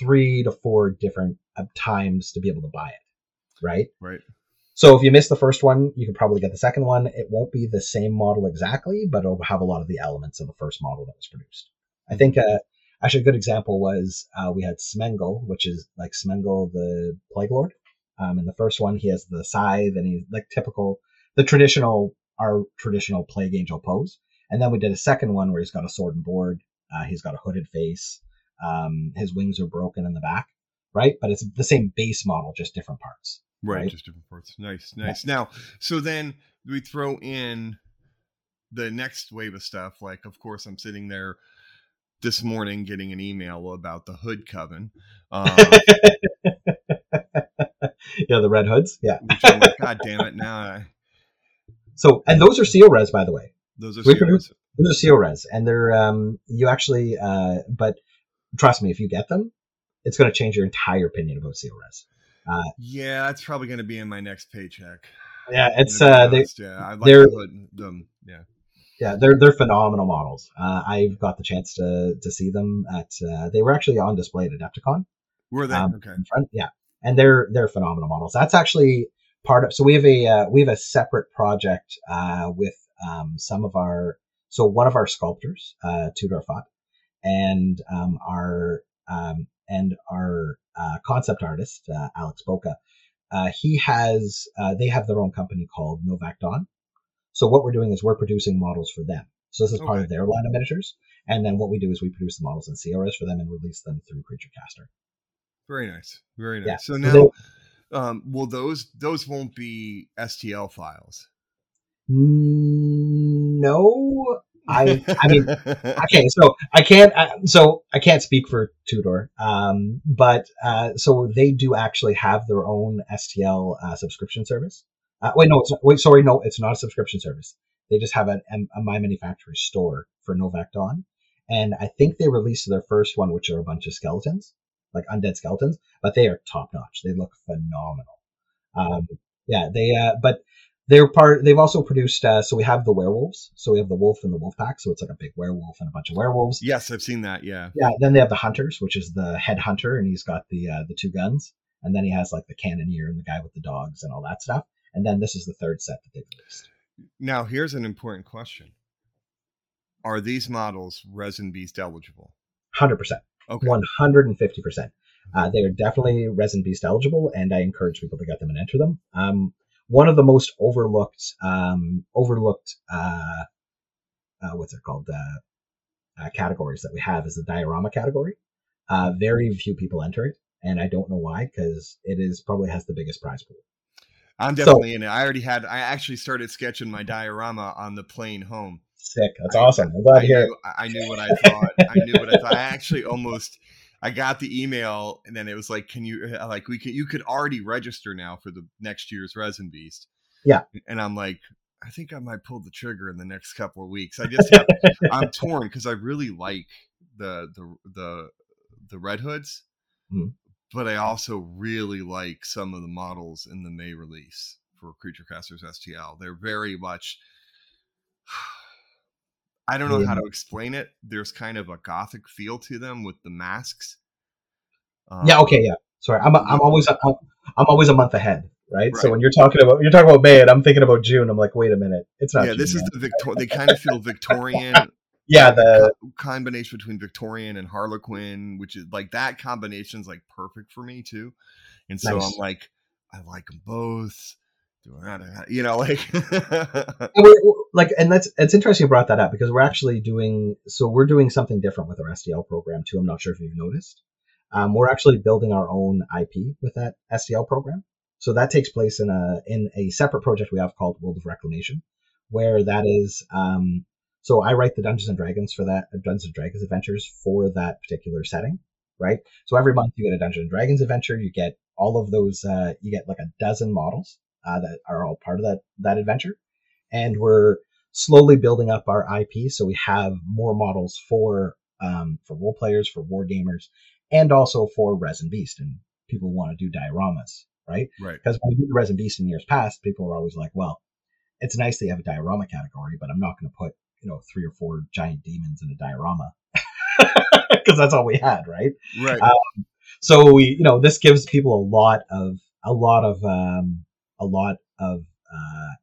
3 to 4 different times to be able to buy it, right? Right. So if you miss the first one, you can probably get the second one. It won't be the same model exactly, but it'll have a lot of the elements of the first model that was produced. I think actually a good example was we had Smengle, which is like Smengle the Plague Lord. In the first one, he has the scythe and he's like our traditional Plague Angel pose. And then we did a second one where he's got a sword and board. He's got a hooded face. His wings are broken in the back, right? But it's the same base model, just different parts. Right, just different parts. Nice. Yeah. Now, so then we throw in the next wave of stuff. Like, of course, I'm sitting there this morning getting an email about the Hood Coven. Yeah, the Red Hoods. Yeah. Which, oh my, God damn it! Now. So, and those are Sealrez, by the way. Those are Sealrez. Those are Sealrez, and they're you actually. But trust me, if you get them, it's going to change your entire opinion about Sealrez. Yeah, that's probably going to be in my next paycheck. Yeah, it's I'd like to put them. Yeah. Yeah, they're phenomenal models. I've got the chance to see them at. They were actually on display at Adepticon. Were they? Okay. In front, yeah, and they're phenomenal models. That's actually part of. So we have a separate project with some of our. So one of our sculptors, Tudor Fott, and our concept artist Alex Boca. They have their own company called Novak Dawn. So what we're doing is we're producing models for them. So this is part of their line of miniatures. And then what we do is we produce the models in Sealrez for them and release them through Creature Caster. Very nice. Very nice. Yeah. So now, will those won't be STL files? No. I mean, okay. So I can't speak for Tudor. So they do actually have their own STL subscription service. It's not a subscription service. They just have a My Manufactory store for Novak Dawn. And I think they released their first one, which are a bunch of skeletons, like undead skeletons, but they are top notch. They look phenomenal. But they've also produced, so we have the werewolves. So we have the wolf and the wolf pack. So it's like a big werewolf and a bunch of werewolves. Yes, I've seen that. Yeah. Yeah. Then they have the hunters, which is the head hunter. And he's got the two guns. And then he has like the cannoneer and the guy with the dogs and all that stuff. And then this is the third set that they've released. Now, here's an important question. Are these models Resin Beast eligible? 100%. Okay. 150%. They are definitely Resin Beast eligible, and I encourage people to get them and enter them. One of the most categories that we have is the diorama category. Very few people enter it, and I don't know why, because it is probably has the biggest prize pool. I'm definitely in it. I actually started sketching my diorama on the plane home. Sick. That's awesome. I'm glad to hear it. I knew what I thought. I actually I got the email and then it was like, you could already register now for the next year's Resin Beast. Yeah. And I'm like, I think I might pull the trigger in the next couple of weeks. I'm torn because I really like the Red Hoods. Mm-hmm. But I also really like some of the models in the May release for Creature Casters STL. They're very much, I don't know how to explain it. There's kind of a gothic feel to them with the masks. Yeah. Okay. Yeah. Sorry. I'm always a month ahead. Right. So when you're talking about May and I'm thinking about June, I'm like, wait a minute. It's not. Yeah. June, is the they kind of feel Victorian. Yeah, the combination between Victorian and Harlequin, which is like that combination's like perfect for me too. And so nice. I'm like, I like them both. And it's interesting you brought that up because we're doing something different with our STL program too. I'm not sure if you've noticed. We're actually building our own IP with that STL program. So that takes place in a separate project we have called World of Reclamation, where that is, so I write the Dungeons and Dragons adventures for that particular setting, right? So every month you get a Dungeons and Dragons adventure, you get all of those, you get like a dozen models that are all part of that adventure. And we're slowly building up our IP so we have more models for role players, for war gamers, and also for Resin Beast, and people want to do dioramas, right? Right. Because when we did the Resin Beast in years past, people were always like, well, it's nice they have a diorama category, but I'm not going to put 3 or 4 giant demons in a diorama because that's all we had, right. So we this gives people a lot of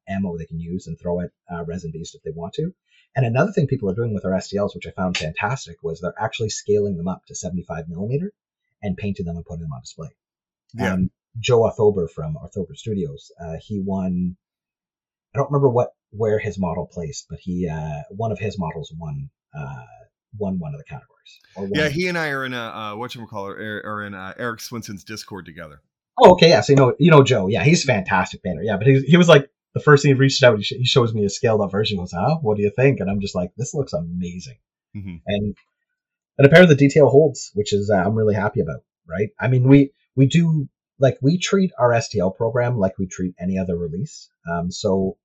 ammo they can use and throw at Resin Beast if they want to. And another thing people are doing with our STLs, which I found fantastic, was they're actually scaling them up to 75 millimeter and painting them and putting them on display. Yeah. Joe Orthober from Orthober Studios, he won, I don't remember where his model placed, but he one of his models won one of the categories. He and I are in Eric Swinson's Discord together. Oh, okay, yeah. So you know Joe, yeah, he's a fantastic painter, yeah. But he was like the first thing he reached out, he shows me a scaled up version. He goes, "Huh? What do you think?" And I'm just like, "This looks amazing," mm-hmm. and apparently the detail holds, which is I'm really happy about. Right? I mean, we do. like we treat our STL program like we treat any other release. So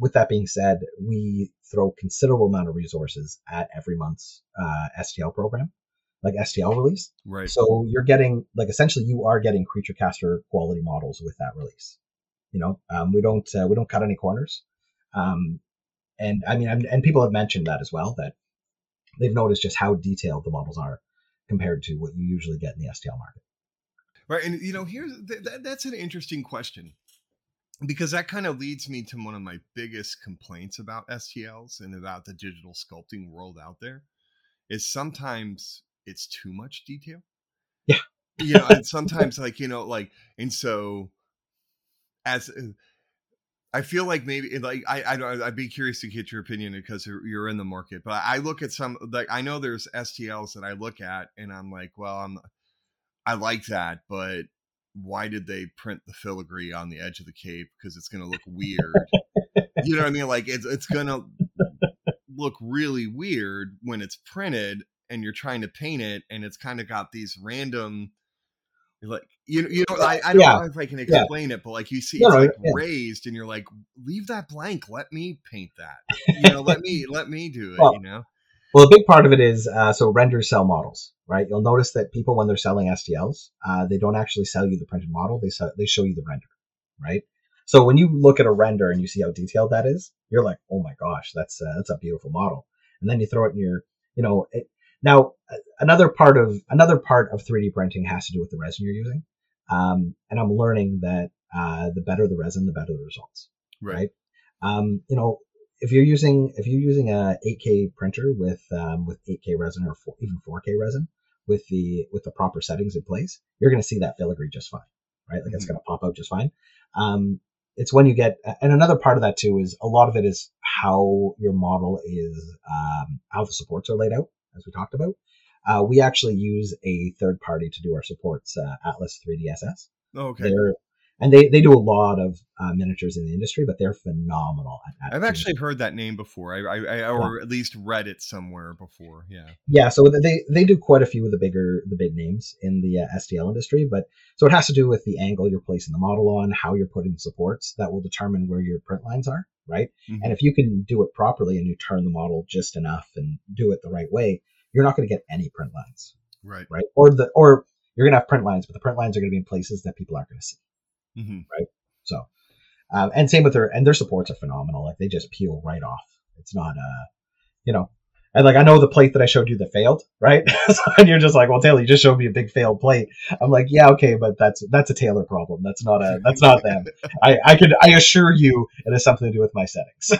with that being said, we throw considerable amount of resources at every month's STL program, like STL release. Right. So you're getting, like, essentially you are getting Creature Caster quality models with that release. You know, we don't cut any corners. And I mean, and people have mentioned that as well, that they've noticed just how detailed the models are compared to what you usually get in the STL market. Right. And, you know, here's that's an interesting question, because that kind of leads me to one of my biggest complaints about STLs and about the digital sculpting world out there is sometimes it's too much detail. Yeah. You know, and sometimes like, you know, like, and so as I feel like maybe like, I'd be curious to get your opinion because you're in the market, but I look at some, like, I know there's STLs that I look at and I'm like, well, I like that, but why did they print the filigree on the edge of the cape? Because it's going to look weird. You know what I mean? Like it's going to look really weird when it's printed and you're trying to paint it. And it's kind of got these random, like, you know, I don't know if I can explain it, but like you see, it's raised and you're like, leave that blank. Let me paint that, you know, let me do it, well, you know? Well, a big part of it is, so renders sell models, right? You'll notice that people, when they're selling STLs, they don't actually sell you the printed model. They show you the render, right? So when you look at a render and you see how detailed that is, you're like, oh my gosh, that's a beautiful model. And then you throw it in your, you know, it, now another part of 3D printing has to do with the resin you're using. And I'm learning that, the better the resin, the better the results, right? You know, if you're using a 8K printer with 8K resin or even 4K resin with the proper settings in place, you're going to see that filigree just fine, right? Like it's going to pop out just fine. It's when you get, and another part of that too is a lot of it is how your model is, how the supports are laid out, as we talked about. We actually use a third party to do our supports, Atlas 3DSS. Oh, okay. And they do a lot of miniatures in the industry, but they're phenomenal at that. I've actually heard that name before, or at least read it somewhere before. Yeah. Yeah. So they do quite a few of the big names in the STL industry, but so it has to do with the angle you're placing the model on, how you're putting supports that will determine where your print lines are, right? Mm-hmm. And if you can do it properly and you turn the model just enough and do it the right way, you're not going to get any print lines, right? Or you're going to have print lines, but the print lines are going to be in places that people aren't going to see. Mm-hmm. Right. So, and same with their supports are phenomenal. Like they just peel right off. It's not, you know, and like, I know the plate that I showed you that failed, right? So, and you're just like, well, Taylor, you just showed me a big failed plate. I'm like, yeah, okay. But that's a Taylor problem. That's not them. I assure you it has something to do with my settings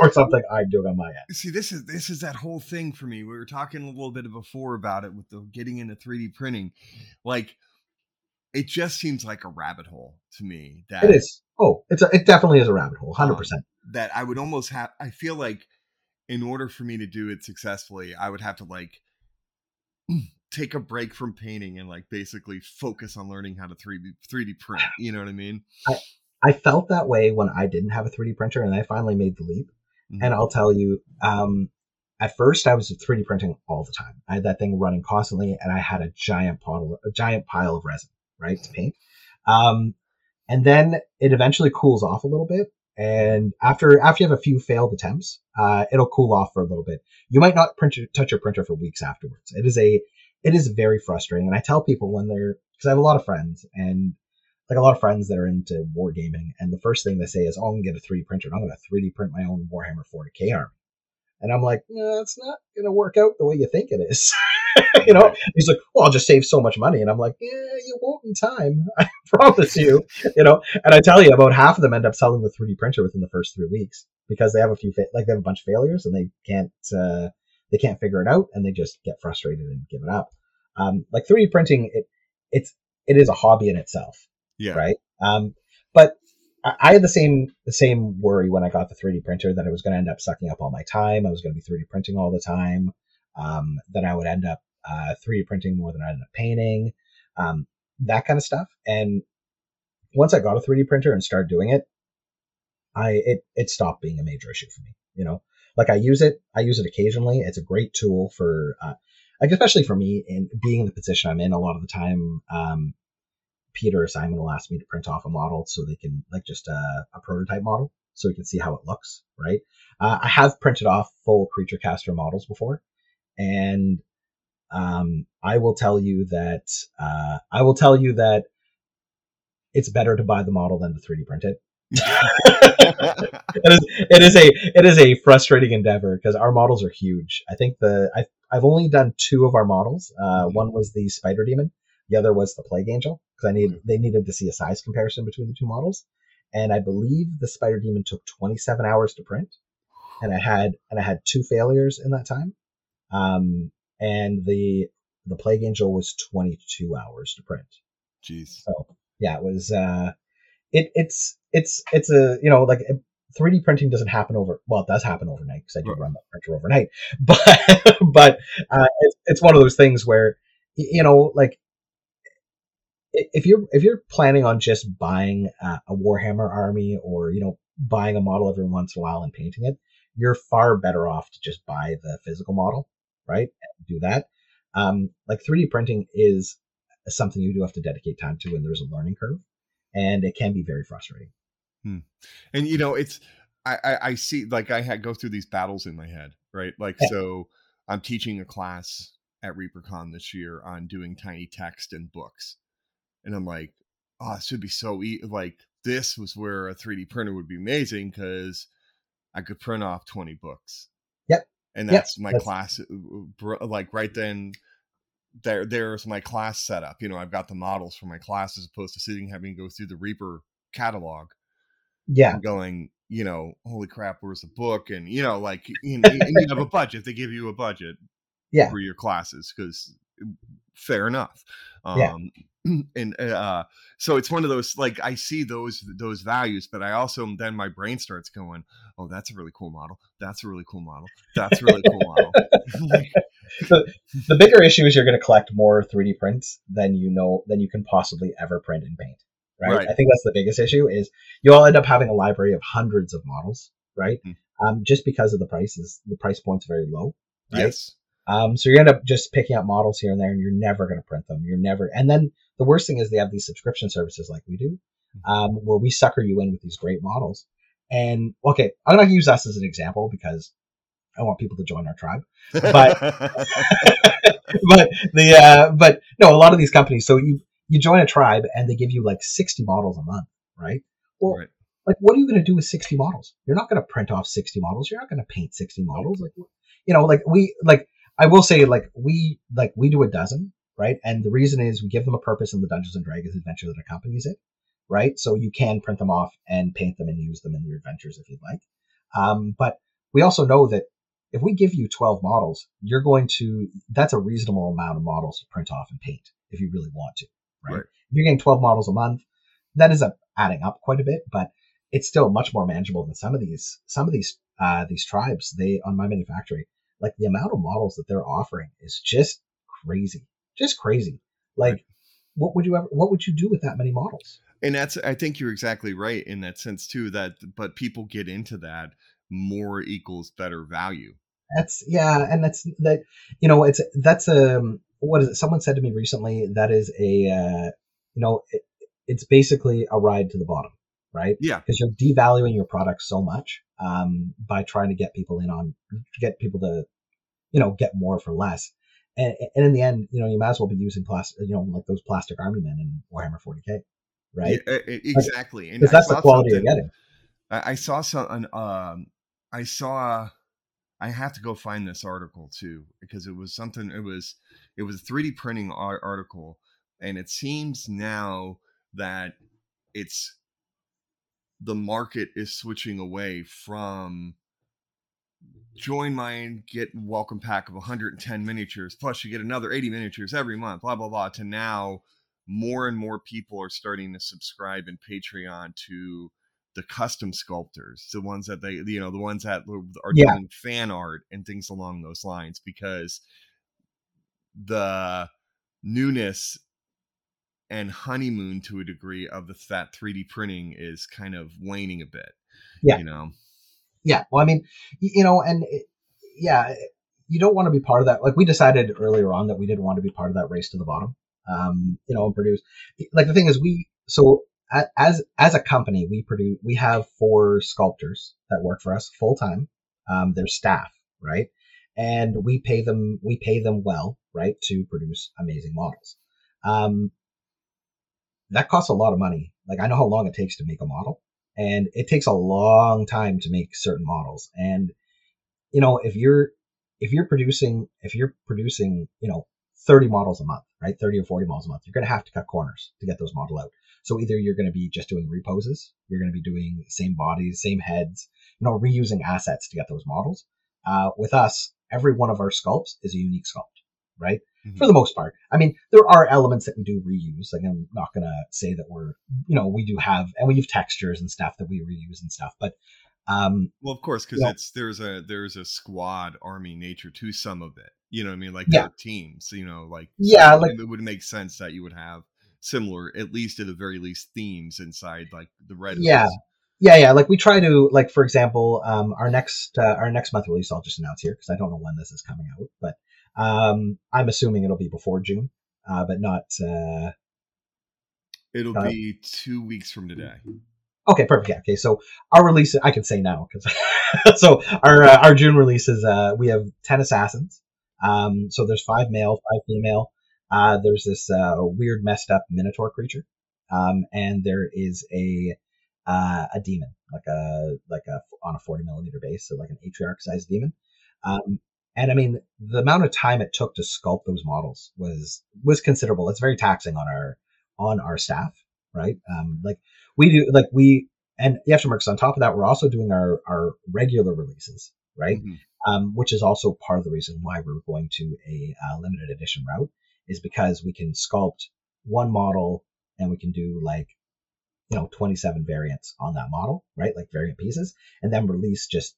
or something I'm doing on my end. See, this is that whole thing for me. We were talking a little bit before about it with the getting into 3D printing, like, it just seems like a rabbit hole to me. That it is. Oh, it definitely is a rabbit hole, 100%. That I would almost have, I feel like in order for me to do it successfully, I would have to like take a break from painting and like basically focus on learning how to 3D print. You know what I mean? I felt that way when I didn't have a 3D printer and I finally made the leap. Mm-hmm. And I'll tell you, at first, I was 3D printing all the time. I had that thing running constantly and I had a giant pile of resin, right, to paint. And then it eventually cools off a little bit. And after you have a few failed attempts, it'll cool off for a little bit. You might not touch your printer for weeks afterwards. It is very frustrating. And I tell people because I have a lot of friends and like a lot of friends that are into wargaming. And the first thing they say is, oh, I'm going to get a 3D printer and I'm going to 3D print my own Warhammer 40K army. And I'm like, no, it's not going to work out the way you think it is. You know, he's like, well, I'll just save so much money. And I'm like, yeah, you won't in time. I promise you, you know, and I tell you about half of them end up selling the 3D printer within the first 3 weeks because they have a bunch of failures and they can't figure it out. And they just get frustrated and give it up. Like 3D printing, it is a hobby in itself. Yeah. Right. But I had the same worry when I got the 3D printer that it was going to end up sucking up all my time. I was going to be 3D printing all the time. That I would end up 3D printing more than I ended up painting, that kind of stuff. And once I got a 3D printer and started doing it, it stopped being a major issue for me. You know, like I use it occasionally. It's a great tool for, like especially for me in being in the position I'm in a lot of the time. Peter or Simon will ask me to print off a model so they can, like, just a prototype model so we can see how it looks, right? I have printed off full Creature Caster models before, and I will tell you that it's better to buy the model than to 3D print it. It is a frustrating endeavor because our models are huge. I think I've only done two of our models. One was the Spider Demon, the other was the Plague Angel, because they needed to see a size comparison between the two models. And I believe the Spider Demon took 27 hours to print, and I had two failures in that time. And the Plague Angel was 22 hours to print. Jeez. So yeah, it was. It's a, you know, like 3D printing doesn't happen it does happen overnight, because I did run that printer overnight, but it's one of those things where, you know, like if you're planning on just buying a Warhammer army, or, you know, buying a model every once in a while and painting it, you're far better off to just buy the physical model, right? And do that. Like 3D printing is something you do have to dedicate time to, and there's a learning curve, and it can be very frustrating. And, you know, it's, I see, like, go through these battles in my head, right? Like, yeah. So I'm teaching a class at ReaperCon this year on doing tiny text and books. And I'm like, oh, this would be so easy. Like, this was where a 3D printer would be amazing, because I could print off 20 books. Yep. And that's my class. Like, right then, there's my class setup. You know, I've got the models for my class, as opposed to having to go through the Reaper catalog. Yeah, and going, you know, holy crap, where's the book? And, you know, like, you have a budget. They give you a budget, yeah, for your classes, because fair enough. And so it's one of those, like, I see those values, but I also, then my brain starts going, oh, that's a really cool model. Like, the bigger issue is you're going to collect more 3D prints than you can possibly ever print and paint. Right? I think that's the biggest issue, is you all end up having a library of hundreds of models, right? Mm-hmm. Just because of the price point's very low. Right? Yes. So you end up just picking up models here and there, and you're never going to print them. And then the worst thing is they have these subscription services like we do, where we sucker you in with these great models. And okay, I'm not going to use us as an example because I want people to join our tribe, but but no, a lot of these companies, so you join a tribe and they give you like 60 models a month, right? Well, right. Like, what are you going to do with 60 models? You're not going to print off 60 models. You're not going to paint 60 models. Like, you know, like we do a dozen, right? And the reason is we give them a purpose in the Dungeons and Dragons adventure that accompanies it, right? So you can print them off and paint them and use them in your adventures if you'd like. But we also know that if we give you 12 models, that's a reasonable amount of models to print off and paint if you really want to. Right? If you're getting 12 models a month, that is adding up quite a bit, but it's still much more manageable than some of these tribes. They, on my manufactory, like, the amount of models that they're offering is just crazy. Like, right. What would you do with that many models? And that's, I think you're exactly right in that sense too, but people get into that, more equals better value. That's, yeah. And what is it? Someone said to me recently, that is a, you know, it's basically a ride to the bottom, right? Yeah. Because you're devaluing your product so much by trying to get people to, you know, get more for less. And in the end, you know, you might as well be using plastic, you know, like those plastic army men in Warhammer 40K, right? Yeah, exactly. Because that's the quality you're getting. I saw I have to go find this article too, because it was a 3D printing article, and it seems now that the market is switching away from join mine, get welcome pack of 110 miniatures, plus you get another 80 miniatures every month, blah, blah, blah, to now more and more people are starting to subscribe in Patreon to the custom sculptors, the ones that they, you know, the ones that are doing fan art and things along those lines, because the newness and honeymoon to a degree of that 3D printing is kind of waning a bit. Yeah. You know? Yeah. Well, I mean, you know, and you don't want to be part of that. Like, we decided earlier on that we didn't want to be part of that race to the bottom. you know, produce. Like the thing is, as a company, we have 4 sculptors that work for us full time. They're staff, right? And we pay them well, right, to produce amazing models. That costs a lot of money. Like, I know how long it takes to make a model, and it takes a long time to make certain models. And, you know, if you're producing, you know, 30 models a month, right? 30 or 40 models a month, you're going to have to cut corners to get those model out. So either you're going to be just doing reposes, you're going to be doing same bodies, same heads, you know, reusing assets to get those models. With us, every one of our sculpts is a unique sculpt, right? Mm-hmm. For the most part. I mean, there are elements that we do reuse. Like, I'm not going to say that we're, you know, we do have, and we have textures and stuff that we reuse and stuff, but well, of course, because there's a squad army nature to some of it. You know what I mean? Like, yeah, teams, you know, like, yeah, so like, it would make sense that you would have similar, at least at the very least, themes inside, like the red. Yeah. Ones. Yeah. Yeah. Like, we try to, like, for example, our next month release, I'll just announce here because I don't know when this is coming out, but I'm assuming it'll be before June, but not, it'll be 2 weeks from today. Okay, perfect. Yeah, okay, so our release, I can say now, because so our June release is, we have 10 assassins. So there's 5 male, 5 female. There's this weird, messed up minotaur creature, and there is a demon, like a on a 40mm base, so like an Atriarch sized demon. And I mean, the amount of time it took to sculpt those models was considerable. It's very taxing on our staff, right? And the aftermarkets on top of that, we're also doing our regular releases, right? Mm-hmm. Which is also part of the reason why we're going to a limited edition route, is because we can sculpt one model and we can do, like, you know, 27 variants on that model, right? Like variant pieces, and then release just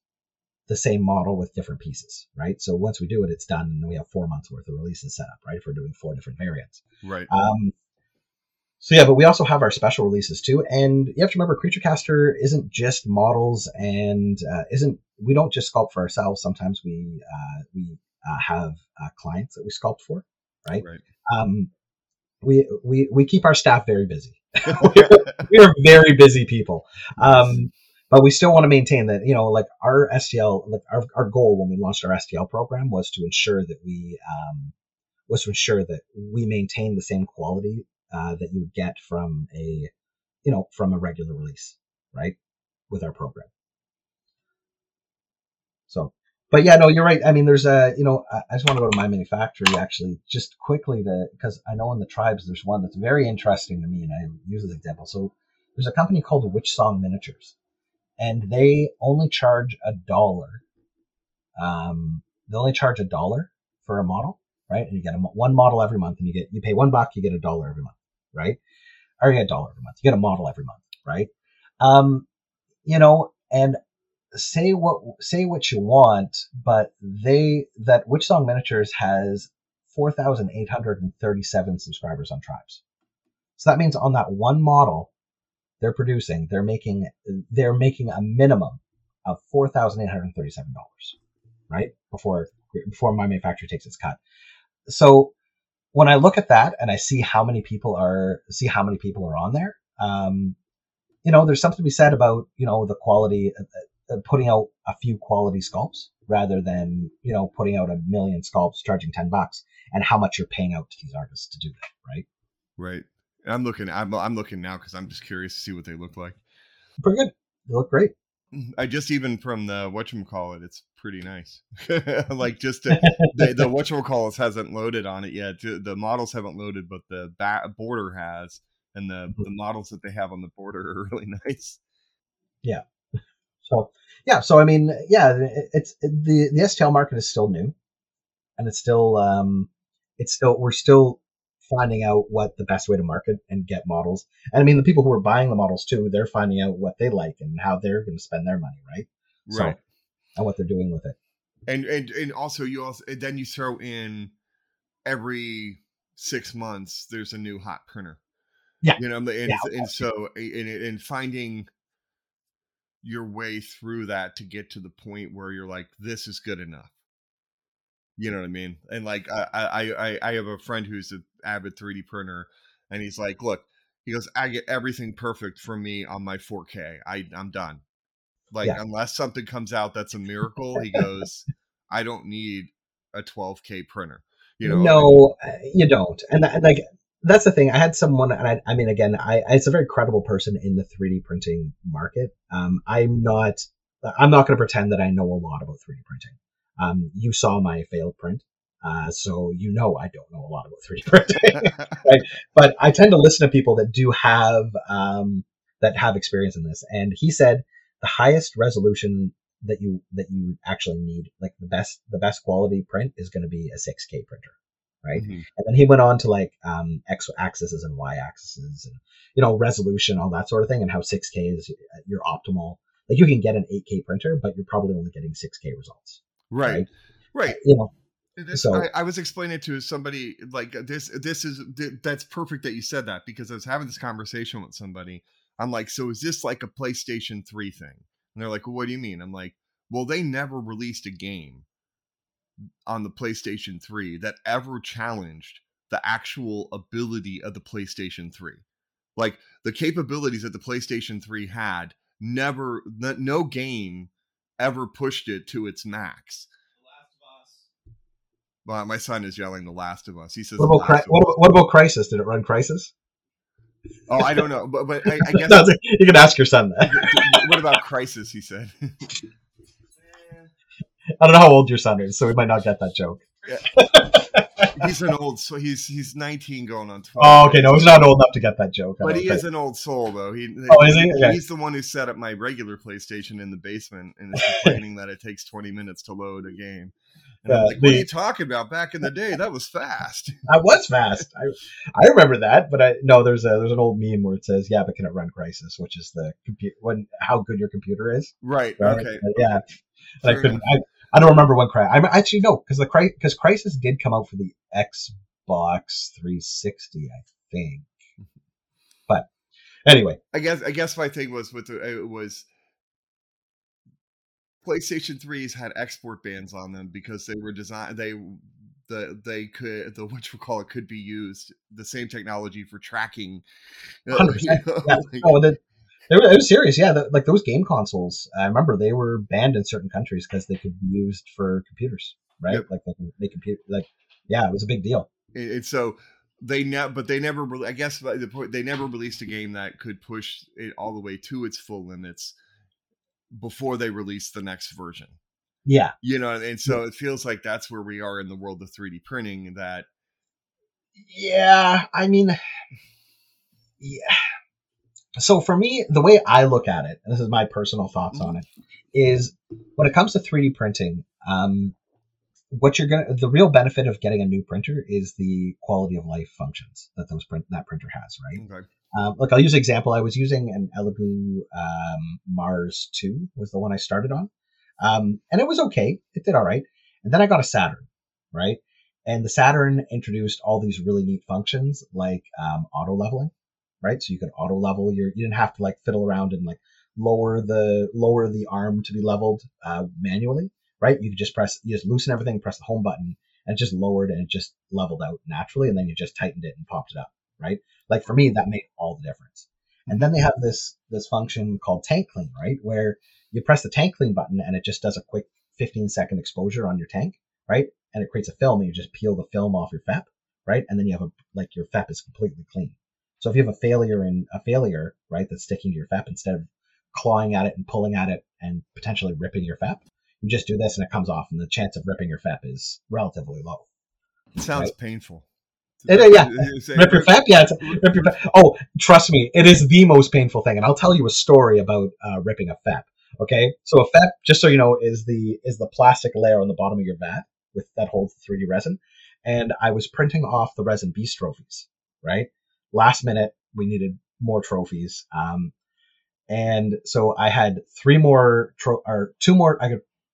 the same model with different pieces, right? So once we do it, it's done, and then we have 4 months worth of releases set up, right? If we're doing 4 different variants. Right. So yeah, but we also have our special releases too, and you have to remember, Creature Caster isn't just models, and we don't just sculpt for ourselves. Sometimes we have clients that we sculpt for, right? Right. We keep our staff very busy. we are very busy people, but we still want to maintain that, you know, like our STL, like our goal when we launched our STL program was to ensure that we maintain the same quality that you would get from a regular release, right, with our program. So, but yeah, no, you're right. I mean, there's I just want to go to my manufactory actually just quickly because I know in the tribes there's one that's very interesting to me, and I use this example. So there's a company called Witch Song Miniatures, and they only charge $1. They only charge $1 for a model, right? And you get one model every month, and you pay $1, you get $1 every month. Right? Or you get $1 every month. You get a model every month, right? You know, and say what you want, but that Witch Song Miniatures has 4,837 subscribers on Tribes. So that means on that one model they're producing, they're making a minimum of $4,837, right? Before my manufacturer takes its cut. So when I look at that and I see how many people are on there, you know, there's something to be said about, you know, the quality, putting out a few quality sculpts rather than, you know, putting out 1 million sculpts, charging $10, and how much you're paying out to these artists to do that, right? Right. I'm looking now because I'm just curious to see what they look like. Pretty good. They look great. I just, even from the whatchamacallit, it's pretty nice. Like, just the whatchamacallit hasn't loaded on it yet. The models haven't loaded, but the border has, and the models that they have on the border are really nice. Yeah. So yeah. So I mean, yeah, the STL market is still new, and we're still finding out what the best way to market and get models. And I mean, the people who are buying the models too, they're finding out what they like and how they're going to spend their money, right? Right. So, and what they're doing with it. And also then you throw in every 6 months there's a new hot printer. Yeah. You know, and finding your way through that to get to the point where you're like, this is good enough. You know what I mean? And like, I have a friend who's an avid 3D printer, and he's like, look, he goes, I get everything perfect for me on my 4K. I'm done. Like, yeah. Unless something comes out that's a miracle, he goes, I don't need a 12K printer. You know? No, you don't. And like, that's the thing. I had someone, and I mean, again, it's a very credible person in the 3D printing market. I'm not going to pretend that I know a lot about 3D printing. You saw my failed print, so you know I don't know a lot about 3D printing. Right? But I tend to listen to people that do have experience in this. And he said the highest resolution that you actually need, like the best quality print, is going to be a 6K printer, right? Mm-hmm. And then he went on to like X axes and Y axes, and resolution, all that sort of thing, and how 6K is your optimal. Like, you can get an 8K printer, but you're probably only getting 6K results. Right. I was explaining it to somebody, like, that's perfect that you said that, because I was having this conversation with somebody. I'm like, so is this like a PlayStation 3 thing? And they're like, well, what do you mean? I'm like, well, they never released a game on the PlayStation 3 that ever challenged the actual ability of the PlayStation 3. Like, the capabilities that the PlayStation 3 had, no game ever pushed it to its max. The Last of Us. Well, my son is yelling The Last of Us. He says, what about Crysis? Did it run Crysis? Oh, I don't know. But I guess no, you can ask your son that. What about Crysis? He said. I don't know how old your son is, so we might not get that joke. Yeah. He's an old, so he's 19 going on 12. Oh, okay. No, he's not old enough to get that joke. But he is an old soul, though. Is he? Okay. He's the one who set up my regular PlayStation in the basement and is complaining that it takes 20 minutes to load a game. And I'm like, what are you talking about? Back in the day, that was fast. That was fast. I remember that, but there's an old meme where it says, yeah, but can it run Crysis? Which is the how good your computer is. Right. So, okay. Yeah. I couldn't. I don't remember when Crysis. I actually no, because Crysis did come out for the Xbox 360, I think. But anyway, I guess my thing was it was PlayStation 3s had export bans on them because they were designed. Could be used the same technology for tracking. 100%. Yeah. It was serious, yeah. Like, those game consoles, I remember they were banned in certain countries because they could be used for computers, right? Yep. Like, it was a big deal. And so they never released a game that could push it all the way to its full limits before they released the next version. Yeah, and so it feels like that's where we are in the world of 3D printing. That, yeah, I mean, yeah. So for me, the way I look at it, and this is my personal thoughts on it, is when it comes to 3D printing, the real benefit of getting a new printer is the quality of life functions that that printer has, right? Okay. I'll use an example. I was using an Elegoo Mars 2 was the one I started on, and it was okay. It did all right. And then I got a Saturn, right? And the Saturn introduced all these really neat functions like auto leveling. Right, so you could auto level you didn't have to like fiddle around and like lower the arm to be leveled manually, right? You could just loosen everything, press the home button, and it just lowered and it just leveled out naturally, and then you just tightened it and popped it up, right? Like, for me, that made all the difference. And then they have this function called tank clean, right, where you press the tank clean button and it just does a quick 15-second exposure on your tank, right? And it creates a film, and you just peel the film off your FEP, right? And then you have your FEP is completely clean. So if you have a failure, right, that's sticking to your FEP, instead of clawing at it and pulling at it and potentially ripping your FEP, you just do this and it comes off, and the chance of ripping your FEP is relatively low. It sounds painful. Rip your FEP? Yeah. Rip your FEP. Oh, trust me, it is the most painful thing. And I'll tell you a story about ripping a FEP. Okay. So a FEP, just so you know, is the plastic layer on the bottom of your vat with that holds the 3D resin. And I was printing off the Resin Beast trophies, right? Last minute, we needed more trophies. And so I had I could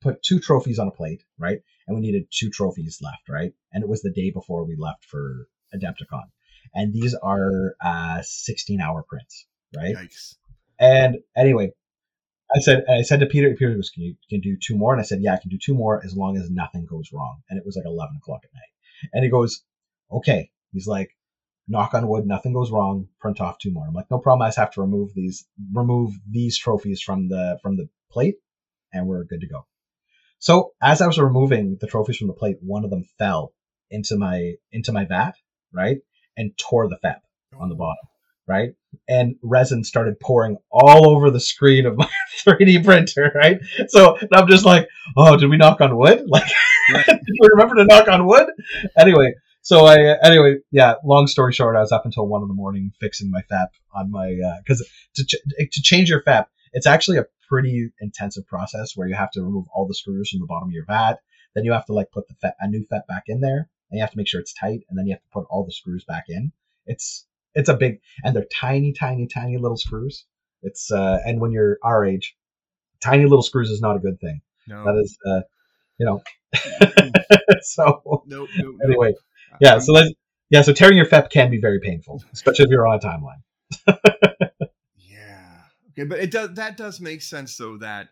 put two trophies on a plate, right? And we needed two trophies left, right? And it was the day before we left for Adepticon. And these are 16-hour prints, right? Yikes. And anyway, I said to Peter was, can you do two more? And I said, yeah, I can do two more as long as nothing goes wrong. And it was like 11 o'clock at night. And he goes, okay. He's like, knock on wood, nothing goes wrong. Print off two more. I'm like, no problem. I just have to remove these trophies from the plate, and we're good to go. So as I was removing the trophies from the plate, one of them fell into my vat, right, and tore the FEP on the bottom, right, and resin started pouring all over the screen of my 3D printer, right. So I'm just like, oh, did we knock on wood? Like, did we remember to knock on wood? Anyway. So long story short, I was up until 1 a.m. fixing my FAP on my, because to change your FAP, it's actually a pretty intensive process where you have to remove all the screws from the bottom of your vat. Then you have to like put a new FAP back in there, and you have to make sure it's tight. And then you have to put all the screws back in. It's a big, and they're tiny, tiny, tiny little screws. It's, and when you're our age, tiny little screws is not a good thing. No. That is, so nope. Anyway. Yeah, so tearing your FEP can be very painful, especially if you're on a timeline. Yeah. Okay, but that does make sense though, that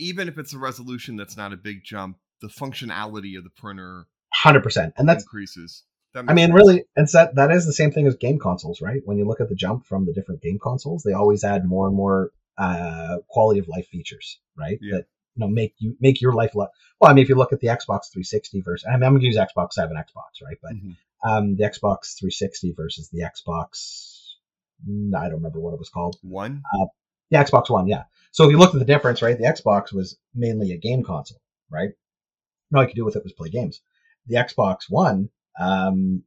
even if it's a resolution that's not a big jump, the functionality of the printer 100%, and that increases. That is the same thing as game consoles, right? When you look at the jump from the different game consoles, they always add more and more quality of life features, right? Yeah. That, make your life. Well, I mean, if you look at the Xbox 360 versus, I mean, I'm going to use Xbox 7 Xbox, right? But the Xbox 360 versus the Xbox, I don't remember what it was called. One? Yeah, Xbox One, yeah. So if you look at the difference, right, the Xbox was mainly a game console, right? And all you could do with it was play games. The Xbox One,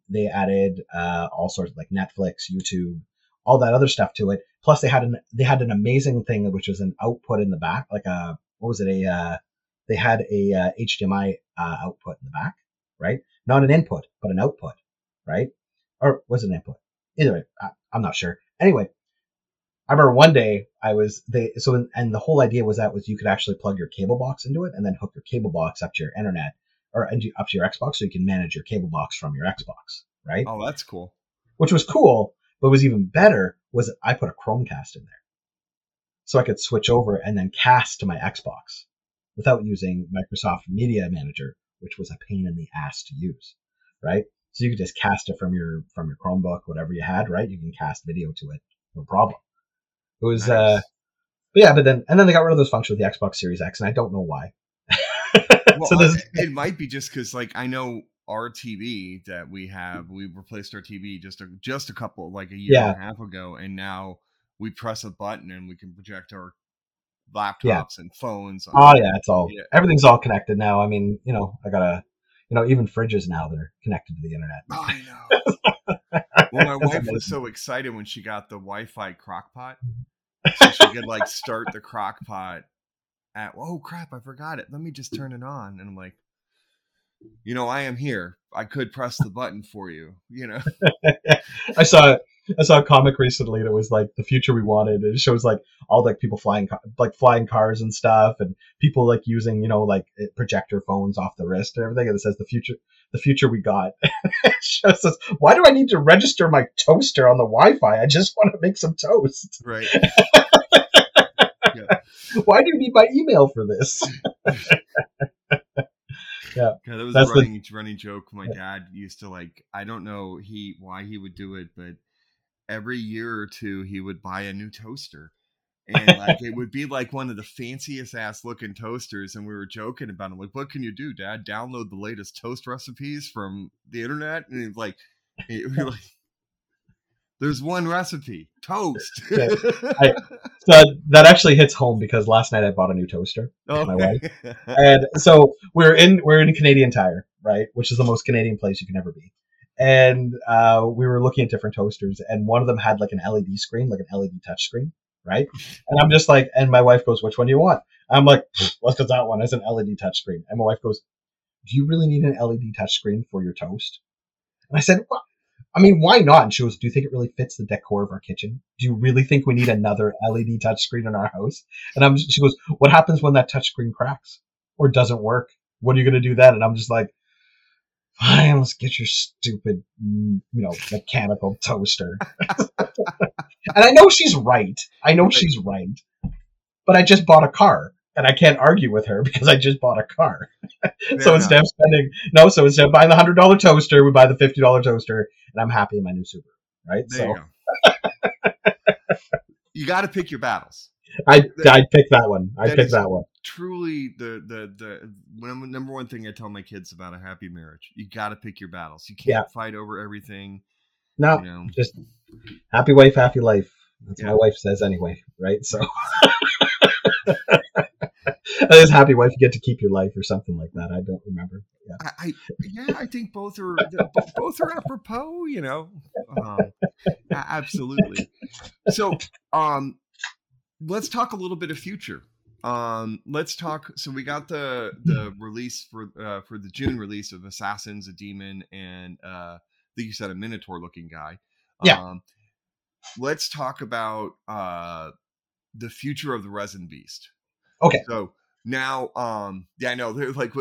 they added all sorts of like Netflix, YouTube, all that other stuff to it. Plus, they had an amazing thing, which was an output in the back, like a, what was it? They had a HDMI output in the back, right? Not an input, but an output, right? Or was it an input? Either way, I'm not sure. Anyway, I remember one day the whole idea was you could actually plug your cable box into it and then hook your cable box up to your internet or up to your Xbox, so you can manage your cable box from your Xbox, right? Oh, that's cool. Which was cool, but was even better was I put a Chromecast in there. So I could switch over and then cast to my Xbox without using Microsoft Media Manager, which was a pain in the ass to use, right? So you could just cast it from your Chromebook, whatever you had, right? You can cast video to it, no problem. It was, nice. But then they got rid of those functions with the Xbox Series X, and I don't know why. It might be just because, like, I know our TV that we have, we replaced our TV just a couple, like a year and a half ago, and now we press a button and we can project our laptops and phones. It's all everything's all connected now. I mean, I gotta, even fridges now they're connected to the internet. Oh, I know. Well, my wife was so excited when she got the Wi-Fi crockpot, so she could like start the crockpot at. Oh crap! I forgot it. Let me just turn it on, and I'm like, I am here. I could press the button for you. I saw a comic recently that was like the future we wanted. It shows like all like people flying cars and stuff, and people like using like projector phones off the wrist and everything. And it says the future we got. It shows us, why do I need to register my toaster on the Wi-Fi? I just want to make some toast. Right. Yeah. Why do you need my email for this? Yeah, that was a running joke. My dad used to like, I don't know why he would do it, but every year or two he would buy a new toaster, and like it would be like one of the fanciest ass looking toasters. And we were joking about it, like, what can you do, Dad? Download the latest toast recipes from the internet? And he's like, there's one recipe, toast. Okay. So that actually hits home because last night I bought a new toaster with my wife. And so we're in Canadian Tire, right? Which is the most Canadian place you can ever be. And we were looking at different toasters, and one of them had like an LED screen, like an LED touch screen, right? And I'm just like, and my wife goes, which one do you want? I'm like, let's get that one. It's an LED touch screen. And my wife goes, do you really need an LED touch screen for your toast? And I said, well, I mean, why not? And she goes, do you think it really fits the decor of our kitchen? Do you really think we need another LED touchscreen in our house? And she goes, what happens when that touchscreen cracks or doesn't work? What are you going to do then? And I'm just like, fine, let's get your stupid, mechanical toaster. And I know she's right. but I just bought a car. And I can't argue with her because I just bought a car. So instead of buying the $100 toaster, we buy the $50 toaster, and I'm happy in my new Subaru. Right? There you go. You got to pick your battles. I pick that one. Truly, the number one thing I tell my kids about a happy marriage: you got to pick your battles. You can't fight over everything. No, just happy wife, happy life. That's what my wife says anyway. Right? So. As happy wife, you get to keep your life or something like that. I don't remember. Yeah, I think both are apropos. Absolutely. So, let's talk a little bit of future. Let's talk. So we got the release for the June release of Assassins, a Demon, and I think you said a Minotaur looking guy. Yeah. Let's talk about the future of the Resin Beast. Okay. So. Now, I know. Like,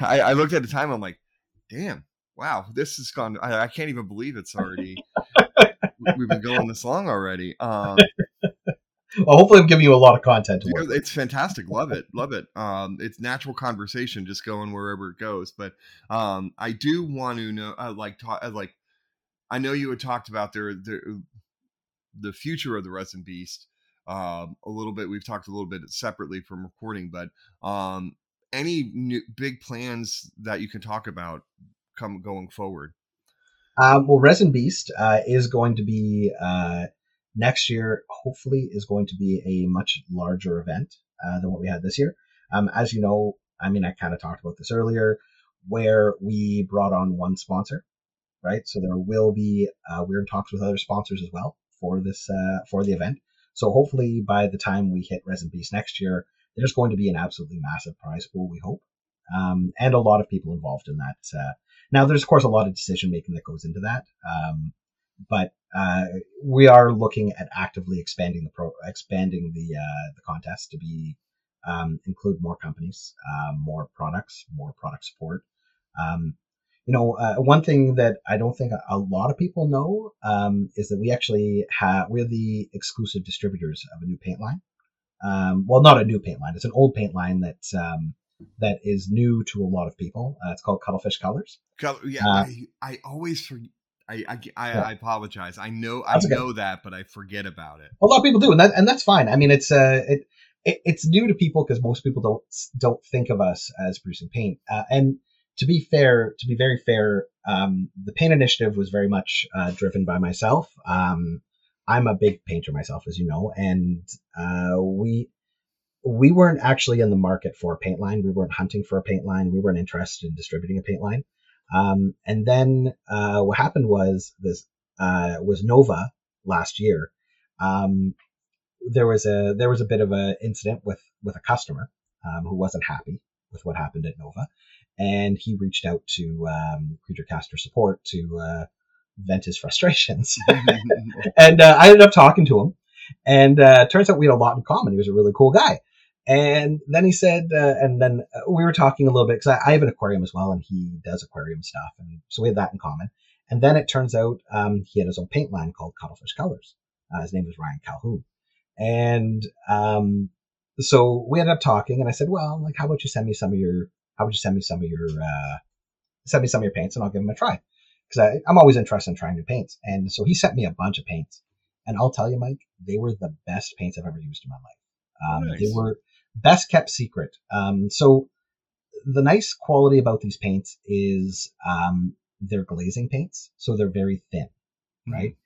I looked at the time. I'm like, damn, wow, this has gone. I can't even believe it's already. We've been going this long already. Well, hopefully, I'm giving you a lot of content to work. It's fantastic. Love it. It's natural conversation, just going wherever it goes. But I do want to know. I know you had talked about the future of the Resin Beast. A little bit. We've talked a little bit separately from recording, but any new big plans that you can talk about going forward? Well, Resin Beast is going to be next year. Hopefully, is going to be a much larger event than what we had this year. As you know, I mean, I kind of talked about this earlier, where we brought on one sponsor, right? So there will be we're in talks with other sponsors as well for this for the event. So hopefully by the time we hit Resin Beast next year, there's going to be an absolutely massive prize pool, we hope, and a lot of people involved in that. Now, there's, of course, a lot of decision-making that goes into that, but we are looking at actively expanding the contest to be include more companies, more product support. One thing that I don't think a lot of people know is that we actually we're the exclusive distributors of a new paint line. Well, not a new paint line. It's an old paint line that is new to a lot of people. It's called Cuttlefish Colors. I always forget. I apologize. I know that, but I forget about it. A lot of people do, and that's fine. I mean, it's new to people because most people don't think of us as producing paint. And To be very fair, the paint initiative was very much driven by myself. I'm a big painter myself, as you know, and we weren't actually in the market for a paint line. We weren't hunting for a paint line. We weren't interested in distributing a paint line. And then what happened was this was Nova last year. There was a bit of an incident with a customer who wasn't happy with what happened at Nova. And he reached out to Creature Caster support to vent his frustrations. And I ended up talking to him. And turns out we had a lot in common. He was a really cool guy. And then he said, we were talking a little bit, because I have an aquarium as well, and he does aquarium stuff. And so we had that in common. And then it turns out he had his own paint line called Cuttlefish Colors. His name was Ryan Calhoun. And so we ended up talking, and I said, well, like, how would you send me some of your paints, and I'll give them a try, because I'm always interested in trying new paints. And so he sent me a bunch of paints, and I'll tell you, Mike, they were the best paints I've ever used in my life. Nice. They were best kept secret. So the nice quality about these paints is they're glazing paints, so they're very thin, mm-hmm. right?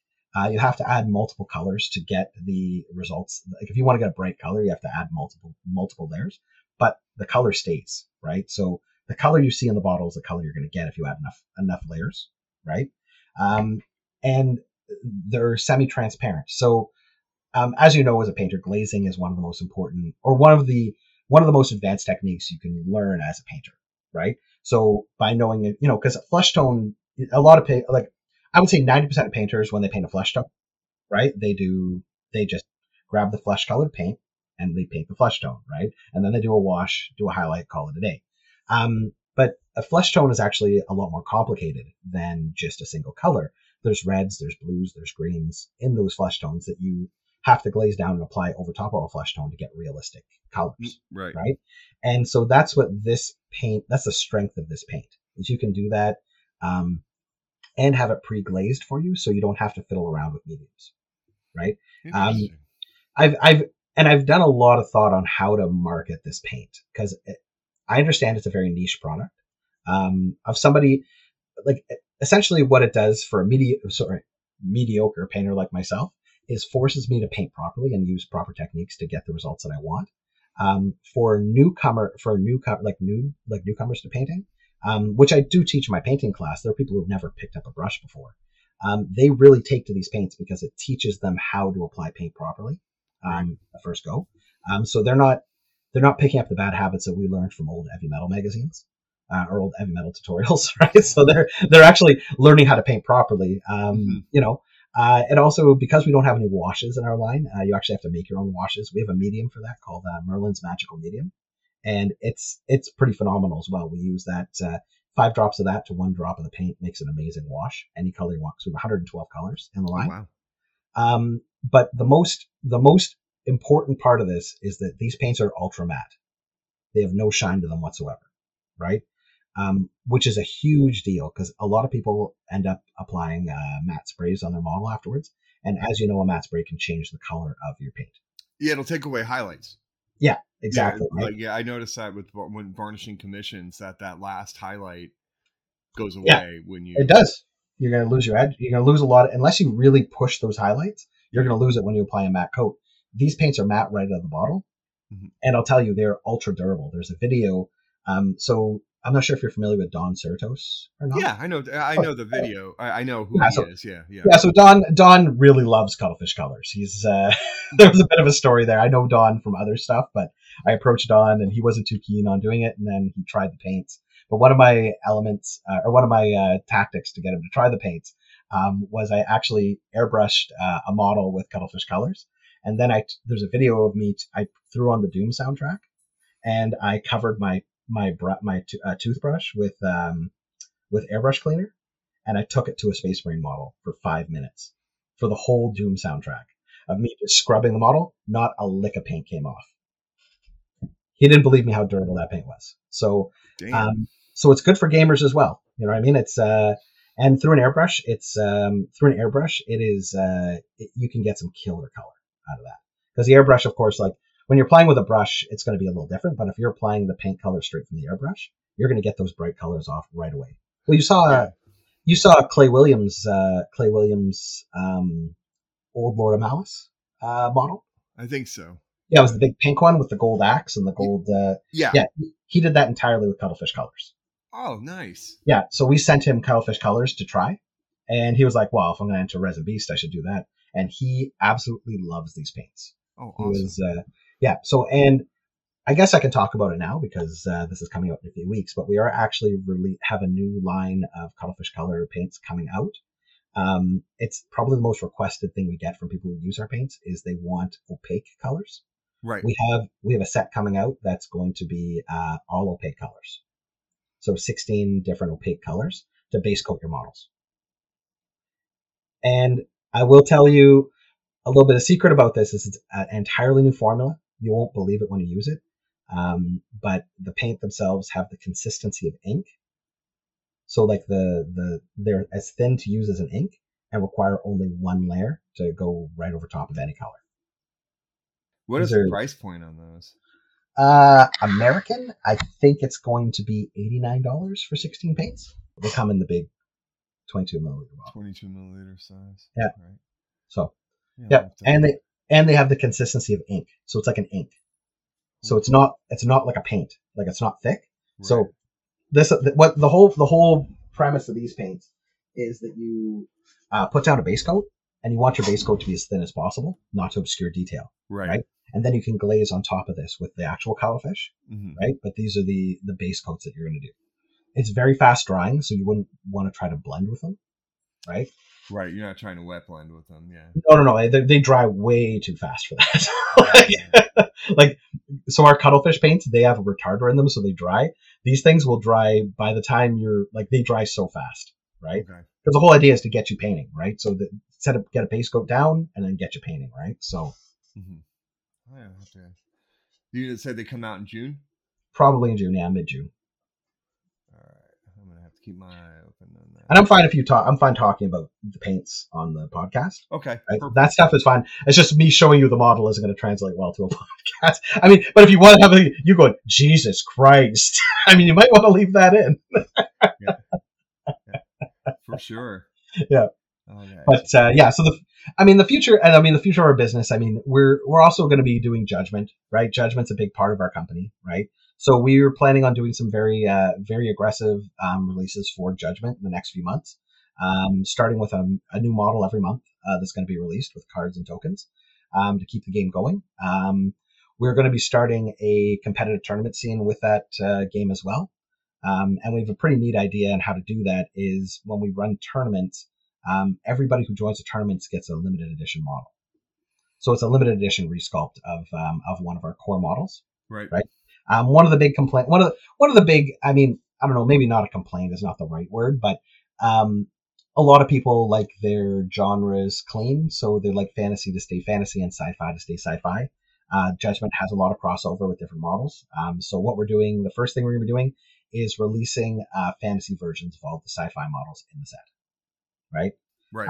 You have to add multiple colors to get the results. Like if you want to get a bright color, you have to add multiple layers. But the color stays, right? So the color you see in the bottle is the color you're going to get if you add enough layers, right? And they're semi-transparent. So as you know, as a painter, glazing is one of the most important, or one of the most advanced techniques you can learn as a painter, right? So by knowing it, because flesh tone, a lot of I would say 90% of painters, when they paint a flesh tone, right, they just grab the flesh colored paint and they paint the flesh tone, right? And then they do a wash, do a highlight, call it a day. But a flesh tone is actually a lot more complicated than just a single color. There's reds, there's blues, there's greens in those flesh tones that you half the glaze down and apply it over top of a flesh tone to get realistic colors. Right. Right. And so that's what this paint, that's the strength of this paint, is you can do that and have it pre-glazed for you. So you don't have to fiddle around with mediums. Right. I've done a lot of thought on how to market this paint, because I understand it's a very niche product. Of somebody, like, essentially what it does for a mediocre painter like myself is forces me to paint properly and use proper techniques to get the results that I want. For newcomers to painting, which I do teach in my painting class, there are people who've never picked up a brush before. They really take to these paints because it teaches them how to apply paint properly. The first go. So they're not picking up the bad habits that we learned from old heavy metal magazines. Or old heavy metal tutorials, right? So they're actually learning how to paint properly. And also, because we don't have any washes in our line, you actually have to make your own washes. We have a medium for that called Merlin's Magical Medium, and it's pretty phenomenal as well. We use that 5 drops of that to 1 drop of the paint makes an amazing wash. Any color you want, because we have 112 colors in the line. Oh, wow. But the most important part of this is that these paints are ultra matte. They have no shine to them whatsoever, right? Which is a huge deal, because a lot of people end up applying matte sprays on their model afterwards. And as you know, a matte spray can change the color of your paint. Yeah, it'll take away highlights. Yeah, exactly. Yeah, right? Yeah, I noticed that when varnishing commissions, that last highlight goes away when you... It does. You're going to lose your edge. You're going to lose a lot. Unless you really push those highlights, you're going to lose it when you apply a matte coat. These paints are matte right out of the bottle. Mm-hmm. And I'll tell you, they're ultra durable. There's a video... So I'm not sure if you're familiar with Don Sirtos or not. Yeah, I know the video. I know who he is. Yeah. Yeah. So Don really loves Cuttlefish Colors. He's there was a bit of a story there. I know Don from other stuff, but I approached Don and he wasn't too keen on doing it. And then he tried the paints. But one of my elements or one of my tactics to get him to try the paints was I actually airbrushed a model with Cuttlefish Colors, and then there's a video of me. I threw on the Doom soundtrack and I covered my toothbrush with airbrush cleaner, and I took it to a Space Marine model for 5 minutes for the whole Doom soundtrack of me just scrubbing the model. Not a lick of paint came off. He didn't believe me how durable that paint was. So, so it's good for gamers as well. You know what I mean? It's and through an airbrush, you can get some killer color out of that, because the airbrush, of course, like, when you're playing with a brush, it's going to be a little different. But if you're applying the paint color straight from the airbrush, you're going to get those bright colors off right away. Well, you saw Clay Williams' old Lord of Malice model. I think so. Yeah, it was the big pink one with the gold axe and the gold. Yeah. He did that entirely with Cuttlefish Colors. Oh, nice. Yeah. So we sent him Cuttlefish Colors to try, and he was like, "Well, if I'm going to enter Resin Beast, I should do that." And he absolutely loves these paints. Oh, awesome. He was, yeah. So, and I guess I can talk about it now, because this is coming out in a few weeks, but we are actually have a new line of Cuttlefish Color paints coming out. It's probably the most requested thing we get from people who use our paints is they want opaque colors. Right. We have a set coming out that's going to be all opaque colors. So 16 different opaque colors to base coat your models. And I will tell you a little bit of secret about this is it's an entirely new formula. You won't believe it when you use it. But the paint themselves have the consistency of ink. So like they're as thin to use as an ink and require only one layer to go right over top of any color. What is the price point on those? American, I think it's going to be $89 for 16 paints. They come in the big 22 milliliter bottle. 22 milliliter size. Yeah. Right. So yeah, and they have the consistency of ink, so it's like an ink. So it's not like a paint, like it's not thick. Right. So this what the whole premise of these paints is that you put down a base coat, and you want your base coat to be as thin as possible, not to obscure detail. Right? And then you can glaze on top of this with the actual cuttlefish, right? But these are the base coats that you're going to do. It's very fast drying, so you wouldn't want to try to blend with them, right? Right, you're not trying to wet blend with them, yeah. No. They dry way too fast for that. So our cuttlefish paints, they have a retarder in them, so they dry. These things will dry by the time they dry so fast, right? Because the whole idea is to get you painting, right? So that get a base coat down, and then get your painting, right? So, oh, yeah, okay. You said they come out in June? Probably in June, yeah, mid-June. All right, I'm gonna have to keep my eye open on that. And I'm fine if you talk. I'm fine talking about the paints on the podcast. Okay, right? That stuff is fine. It's just me showing you the model isn't going to translate well to a podcast. I mean, but if you want to have a, you go, Jesus Christ. I mean, you might want to leave that in. Yeah. Yeah. For sure. Yeah. Okay. But yeah, so the future, and I mean the future of our business. I mean, we're also going to be doing Judgment, right? Judgment's a big part of our company, right? So we were planning on doing some very aggressive releases for Judgment in the next few months, starting with a new model every month that's going to be released with cards and tokens to keep the game going. We're going to be starting a competitive tournament scene with that game as well, and we have a pretty neat idea on how to do that. Is when we run tournaments. Everybody who joins the tournaments gets a limited edition model. So it's a limited edition resculpt of one of our core models. Right. Right. One of the big, I mean, I don't know, maybe not a complaint is not the right word, but, a lot of people like their genres clean. So they like fantasy to stay fantasy and sci-fi to stay sci-fi. Judgment has a lot of crossover with different models. So what we're doing, the first thing we're going to be doing is releasing, fantasy versions of all the sci-fi models in the set. Right, right.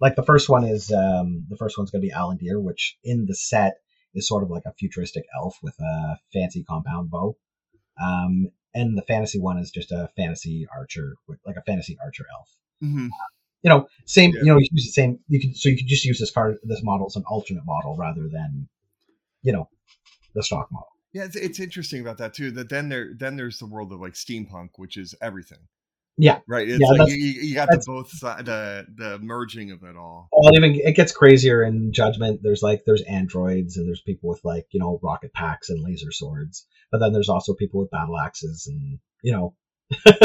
Like the first one is going to be Alandir, which in the set is sort of like a futuristic elf with a fancy compound bow, and the fantasy one is just a fantasy archer with like a fantasy archer elf. Mm-hmm. Same. Yeah. You use the same. You could just use this model as an alternate model rather than the stock model. Yeah, it's interesting about that too. That then there's the world of like steampunk, which is everything. Yeah. Right. It's like you got the both side, the merging of it all. Well, it gets crazier in Judgment. There's androids and there's people with rocket packs and laser swords. But then there's also people with battle axes and,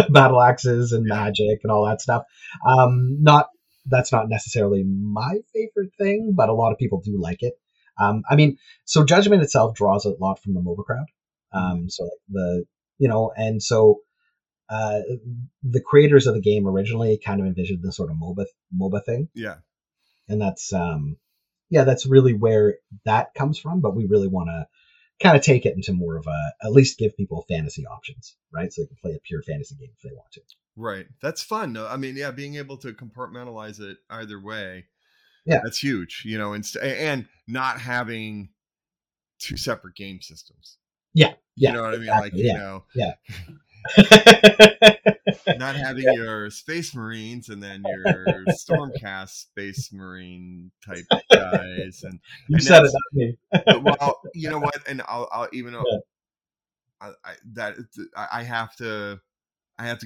magic and all that stuff. That's not necessarily my favorite thing, but a lot of people do like it. So Judgment itself draws a lot from the MOBA crowd. The creators of the game originally kind of envisioned this sort of MOBA thing. Yeah. And that's really where that comes from. But we really want to kind of take it into more of at least give people fantasy options, right? So they can play a pure fantasy game if they want to. Right. That's fun. No, I mean, yeah, being able to compartmentalize it either way. Yeah. That's huge, and not having two separate game systems. Yeah. Yeah. You know what I mean? Exactly. Yeah. Not having your Space Marines and then your Stormcast Space Marine type guys, and you said it, not me. Well, you know what? And I'll even though I have to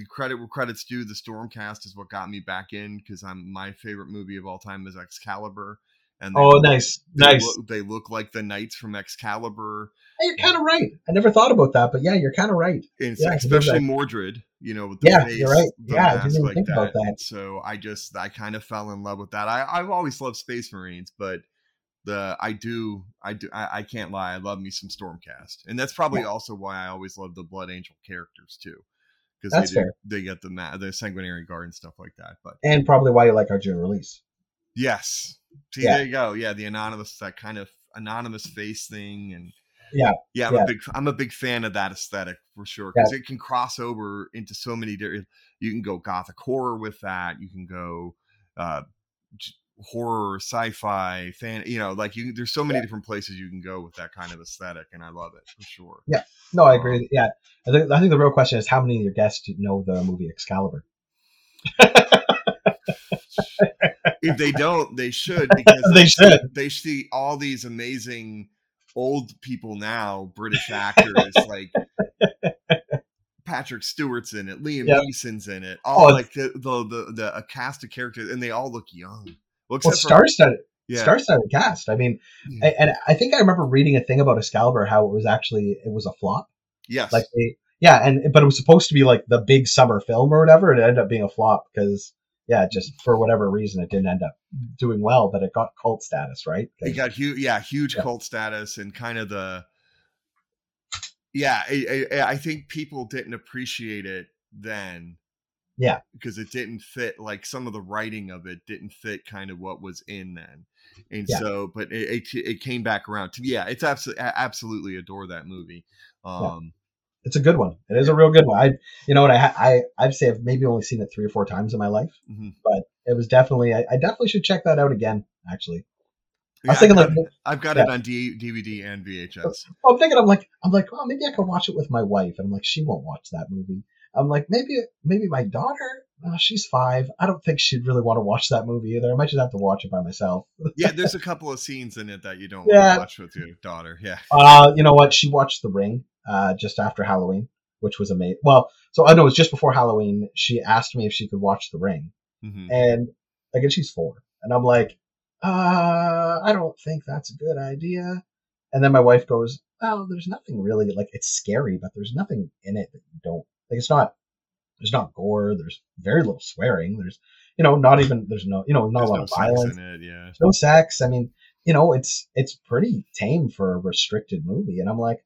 credit where credit's due. The Stormcast is what got me back in because my favorite movie of all time is Excalibur. And nice. They look like the knights from Excalibur. Hey, you're kind of right. I never thought about that, but yeah, you're kind of right. Especially Mordred, with the face. Yeah, you're right. Yeah, I didn't even think about that. And so I kind of fell in love with that. I've always loved Space Marines, but I can't lie. I love me some Stormcast. And that's probably also why I always loved the Blood Angel characters too. Because they get the Sanguinary Guard and stuff like that. And probably why you like our June release. Yes. See, yeah. There you go. Yeah, that kind of anonymous face thing, and I'm a big fan of that aesthetic for sure because it can cross over into so many different. You can go gothic horror with that. You can go horror, sci-fi, fan. There's so many different places you can go with that kind of aesthetic, and I love it for sure. Yeah, no, I agree. Yeah, I think the real question is how many of your guests know the movie Excalibur. If they don't, they should, because they see all these amazing old people now, British actors like Patrick Stewart's in it, Liam Neeson's in it, a cast of characters, and they all look young. Star-studded cast. I mean, and I think I remember reading a thing about Excalibur how it was a flop. Yes, but it was supposed to be like the big summer film or whatever, and it ended up being a flop because. Yeah, just for whatever reason, it didn't end up doing well, but it got cult status, right? It got huge cult status, and kind of I think people didn't appreciate it then, Yeah. Because it didn't fit, like some of the writing of it didn't fit kind of what was in then. And so, but it came back around to, it's absolutely adore that movie. It's a good one. It is a real good one. I'd say I've maybe only seen it 3 or 4 times in my life, but it was definitely, I definitely should check that out again, actually. Yeah, I was thinking I've got it on DVD and VHS. I'm thinking, I'm like, oh, maybe I could watch it with my wife. And I'm like, she won't watch that movie. I'm like, maybe my daughter, she's 5. I don't think she'd really want to watch that movie either. I might just have to watch it by myself. Yeah, there's a couple of scenes in it that you don't want to watch with your daughter. Yeah. You know what? She watched The Ring just after Halloween, which was amazing. Well, so I know it was just before Halloween. She asked me if she could watch The Ring. And again, she's 4. And I'm like, I don't think that's a good idea. And then my wife goes, oh, there's nothing really, like, it's scary, but there's nothing in it that you don't. Like, it's not, there's not gore. There's very little swearing. There's, not even, there's no, not a lot of violence. There's no sex. I mean, it's pretty tame for a restricted movie. And I'm like,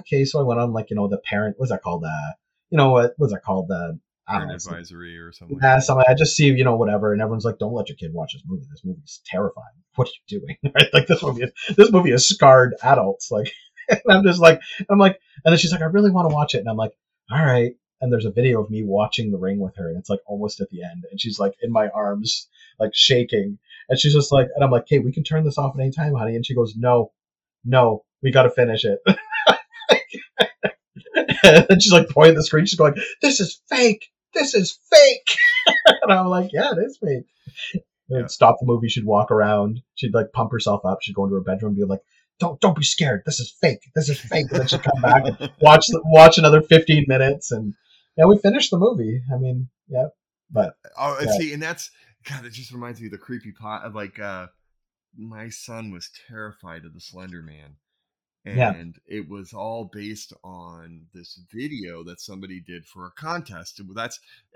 okay. So I went on, like, the parent, what's that called? Parent advisory or something. I just see, whatever. And everyone's like, don't let your kid watch this movie. This movie is terrifying. What are you doing? Right? Like, this movie is scarred adults. Like, and I'm like, and then she's like, I really want to watch it. And I'm like, all right. And there's a video of me watching The Ring with her, and it's like almost at the end, and she's like in my arms, like shaking, and she's just like, and I'm like, hey, we can turn this off at any time, honey. And she goes, no, we got to finish it. And then she's like pointing at the screen. She's going, this is fake. And I'm like, yeah, it is fake. Yeah. Stop the movie. She'd walk around. She'd like pump herself up. She'd go into her bedroom and be like, Don't be scared. This is fake. And then she'd come back and watch another 15 minutes. And we finished the movie. I mean, yeah. But see, and that's, God, it just reminds me of the creepy pot of like, my son was terrified of the Slender Man. And it was all based on this video that somebody did for a contest.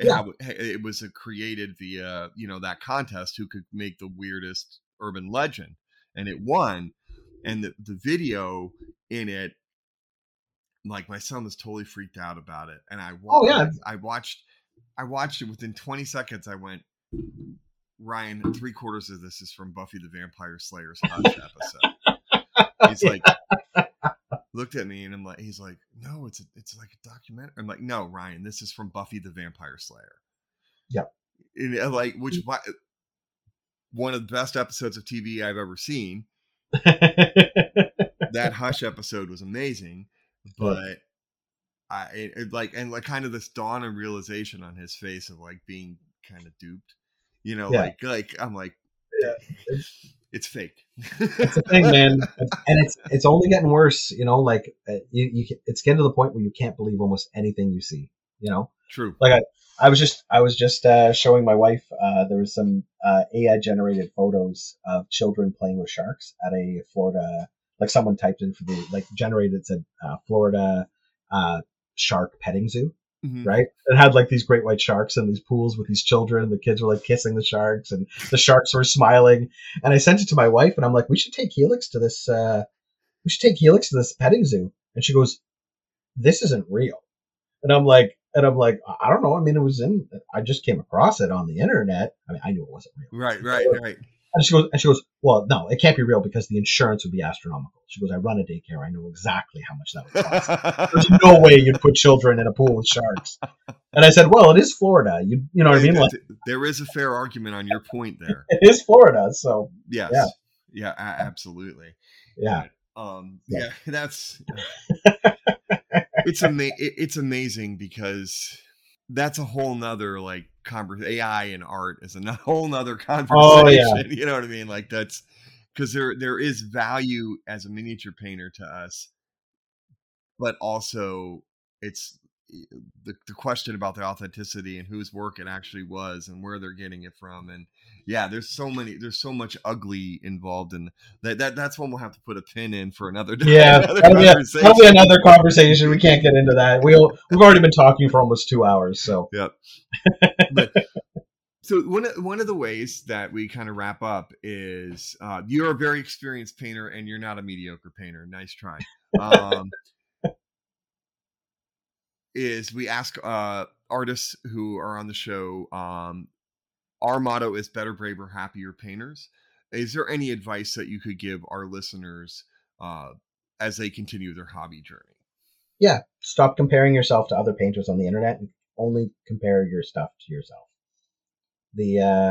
It was created via, that contest, who could make the weirdest urban legend. And it won. And the video in it, like, my son was totally freaked out about it. And I watched it within 20 seconds. I went, Ryan, 3/4 of this is from Buffy the Vampire Slayer's Hush episode. He's like, looked at me, and I'm like, he's like, no, it's like a documentary. I'm like, no, Ryan, this is from Buffy the Vampire Slayer. Yeah. And like, one of the best episodes of TV I've ever seen. That Hush episode was amazing, but kind of this dawn and realization on his face of like being kind of duped, I'm like, it's fake. It's a thing, man. And it's only getting worse, like it's getting to the point where you can't believe almost anything you see, True. Like I was just showing my wife, there was some AI generated photos of children playing with sharks at a Florida, like someone typed in for the, like generated, said Florida shark petting zoo, right? It had like these great white sharks in these pools with these children. The kids were like kissing the sharks and the sharks were smiling. And I sent it to my wife and I'm like, we should take Helix to this petting zoo. And she goes, this isn't real. And I'm like, I don't know. I mean, I just came across it on the internet. I mean, I knew it wasn't real. Right. And she goes, well, no, it can't be real because the insurance would be astronomical. She goes, I run a daycare. I know exactly how much that would cost. There's no way you'd put children in a pool with sharks. And I said, well, it is Florida. You know what I mean? Like, there is a fair argument on your point there. It is Florida. So yes. Yeah, absolutely. Yeah. That's it's amazing because that's a whole nother like conversation. AI and art is a whole nother conversation. Oh, yeah. You know what I mean? Like that's because there is value as a miniature painter to us, but also it's the question about the authenticity and whose work it actually was and where they're getting it from. And yeah, there's so much ugly involved in that's when we'll have to put a pin in for another day. Yeah. Probably another conversation. We can't get into that. We've already been talking for almost 2 hours. So, yep. But, so one of the ways that we kind of wrap up is, you're a very experienced painter and you're not a mediocre painter. Nice try. is we ask artists who are on the show, our motto is better, braver, happier painters. Is there any advice that you could give our listeners as they continue their hobby journey? Yeah. Stop comparing yourself to other painters on the internet and only compare your stuff to yourself.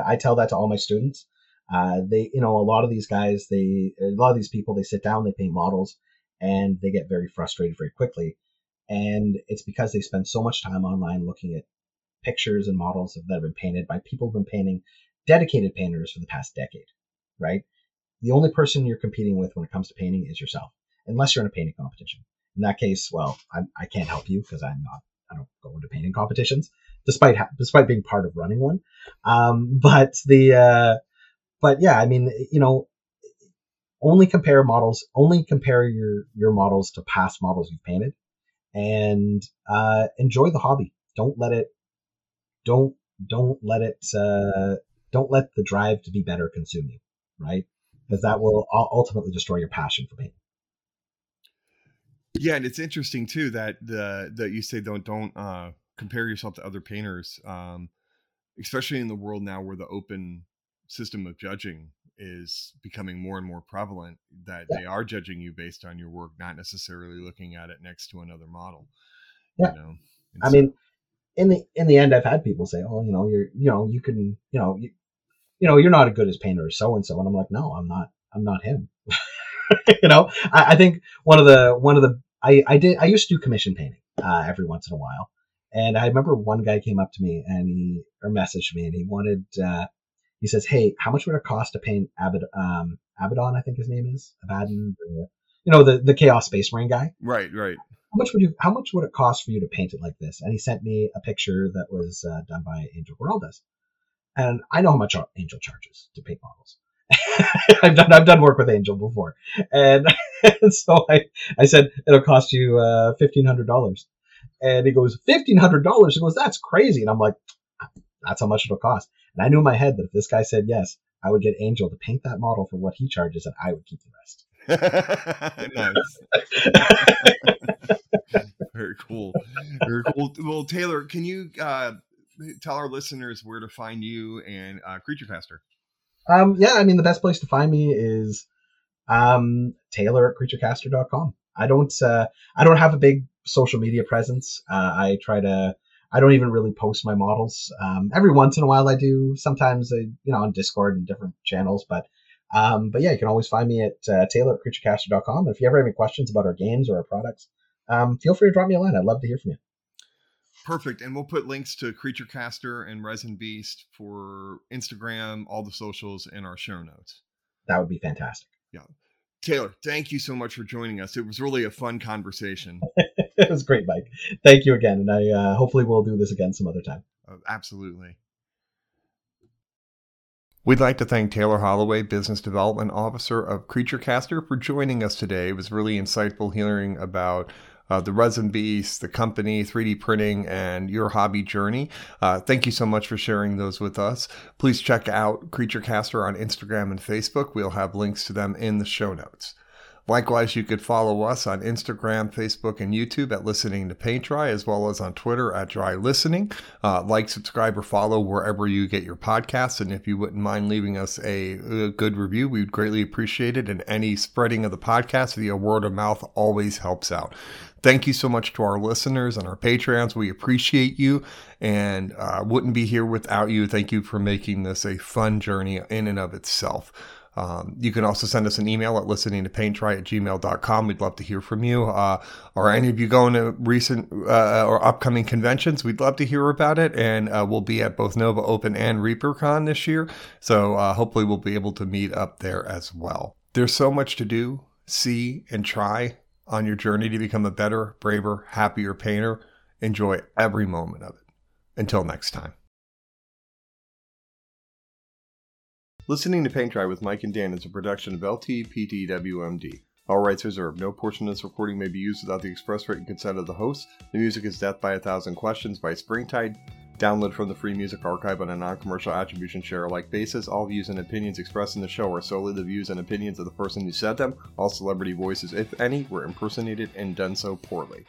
I tell that to all my students. A lot of these people, they sit down, they paint models, and they get very frustrated very quickly. And it's because they spend so much time online looking at pictures and models that have been painted by people who've been painting, dedicated painters for the past decade, right? The only person you're competing with when it comes to painting is yourself, unless you're in a painting competition. In that case, well, I can't help you because I don't go into painting competitions, despite being part of running one. Only compare your models to past models you've painted, and enjoy the hobby. Don't let the drive to be better consume you, right? Because that will ultimately destroy your passion for painting. Yeah, and it's interesting too that that you say don't compare yourself to other painters, especially in the world now where the open system of judging is becoming more and more prevalent, that they are judging you based on your work, not necessarily looking at it next to another model. Yeah. You know? In the end, I've had people say, "Oh, you know, you're not as good as painter as so-and-so." And I'm like, no, I'm not him. You know, I think I used to do commission painting every once in a while. And I remember one guy came up to me or messaged me, and he wanted, he says, "Hey, how much would it cost to paint Abaddon, I think his name is, Abaddon, the Chaos Space Marine guy?" Right. How much would it cost for you to paint it like this? And he sent me a picture that was done by Angel Geraldes. And I know how much Angel charges to paint models. I've done work with Angel before. And so I said, "It'll cost you $1,500. And he goes, $1,500? He goes, "That's crazy." And I'm like, that's how much it'll cost. And I knew in my head that if this guy said yes, I would get Angel to paint that model for what he charges, and I would keep the rest. Nice. Very cool. Well, Taylor, can you tell our listeners where to find you and Creature Caster? The best place to find me is Taylor at creaturecaster.com. I don't have a big social media presence. I don't even really post my models. Every once in a while I do, sometimes on Discord and different channels, but yeah, you can always find me at Taylor at creaturecaster.com. And if you ever have any questions about our games or our products, feel free to drop me a line. I'd love to hear from you. Perfect. And we'll put links to Creature Caster and Resin Beast for Instagram, all the socials, in our show notes. That would be fantastic. Yeah. Taylor, thank you so much for joining us. It was really a fun conversation. It was great, Mike. Thank you again. And I hopefully we'll do this again some other time. Absolutely. We'd like to thank Taylor Holloway, Business Development Officer of Creature Caster, for joining us today. It was really insightful hearing about the Resin Beast, the company, 3D printing, and your hobby journey. Thank you so much for sharing those with us. Please check out Creature Caster on Instagram and Facebook. We'll have links to them in the show notes. Likewise, you could follow us on Instagram, Facebook, and YouTube at Listening to Paint Dry, as well as on Twitter at Dry Listening. Like, subscribe, or follow wherever you get your podcasts. And if you wouldn't mind leaving us a good review, we would greatly appreciate it. And any spreading of the podcast via word of mouth always helps out. Thank you so much to our listeners and our Patreons. We appreciate you and wouldn't be here without you. Thank you for making this a fun journey in and of itself. You can also send us an email at listeningtopaintdry@gmail.com. We'd love to hear from you. Are any of you going to recent or upcoming conventions? We'd love to hear about it. And we'll be at both Nova Open and ReaperCon this year. So hopefully we'll be able to meet up there as well. There's so much to do, see, and try on your journey to become a better, braver, happier painter. Enjoy every moment of it. Until next time. Listening to Paint Dry with Mike and Dan is a production of LTPDWMD. All rights reserved. No portion of this recording may be used without the express written consent of the host. The music is Death by a Thousand Questions by Springtide. Download from the Free Music Archive on a non-commercial attribution share-alike basis. All views and opinions expressed in the show are solely the views and opinions of the person who said them. All celebrity voices, if any, were impersonated and done so poorly.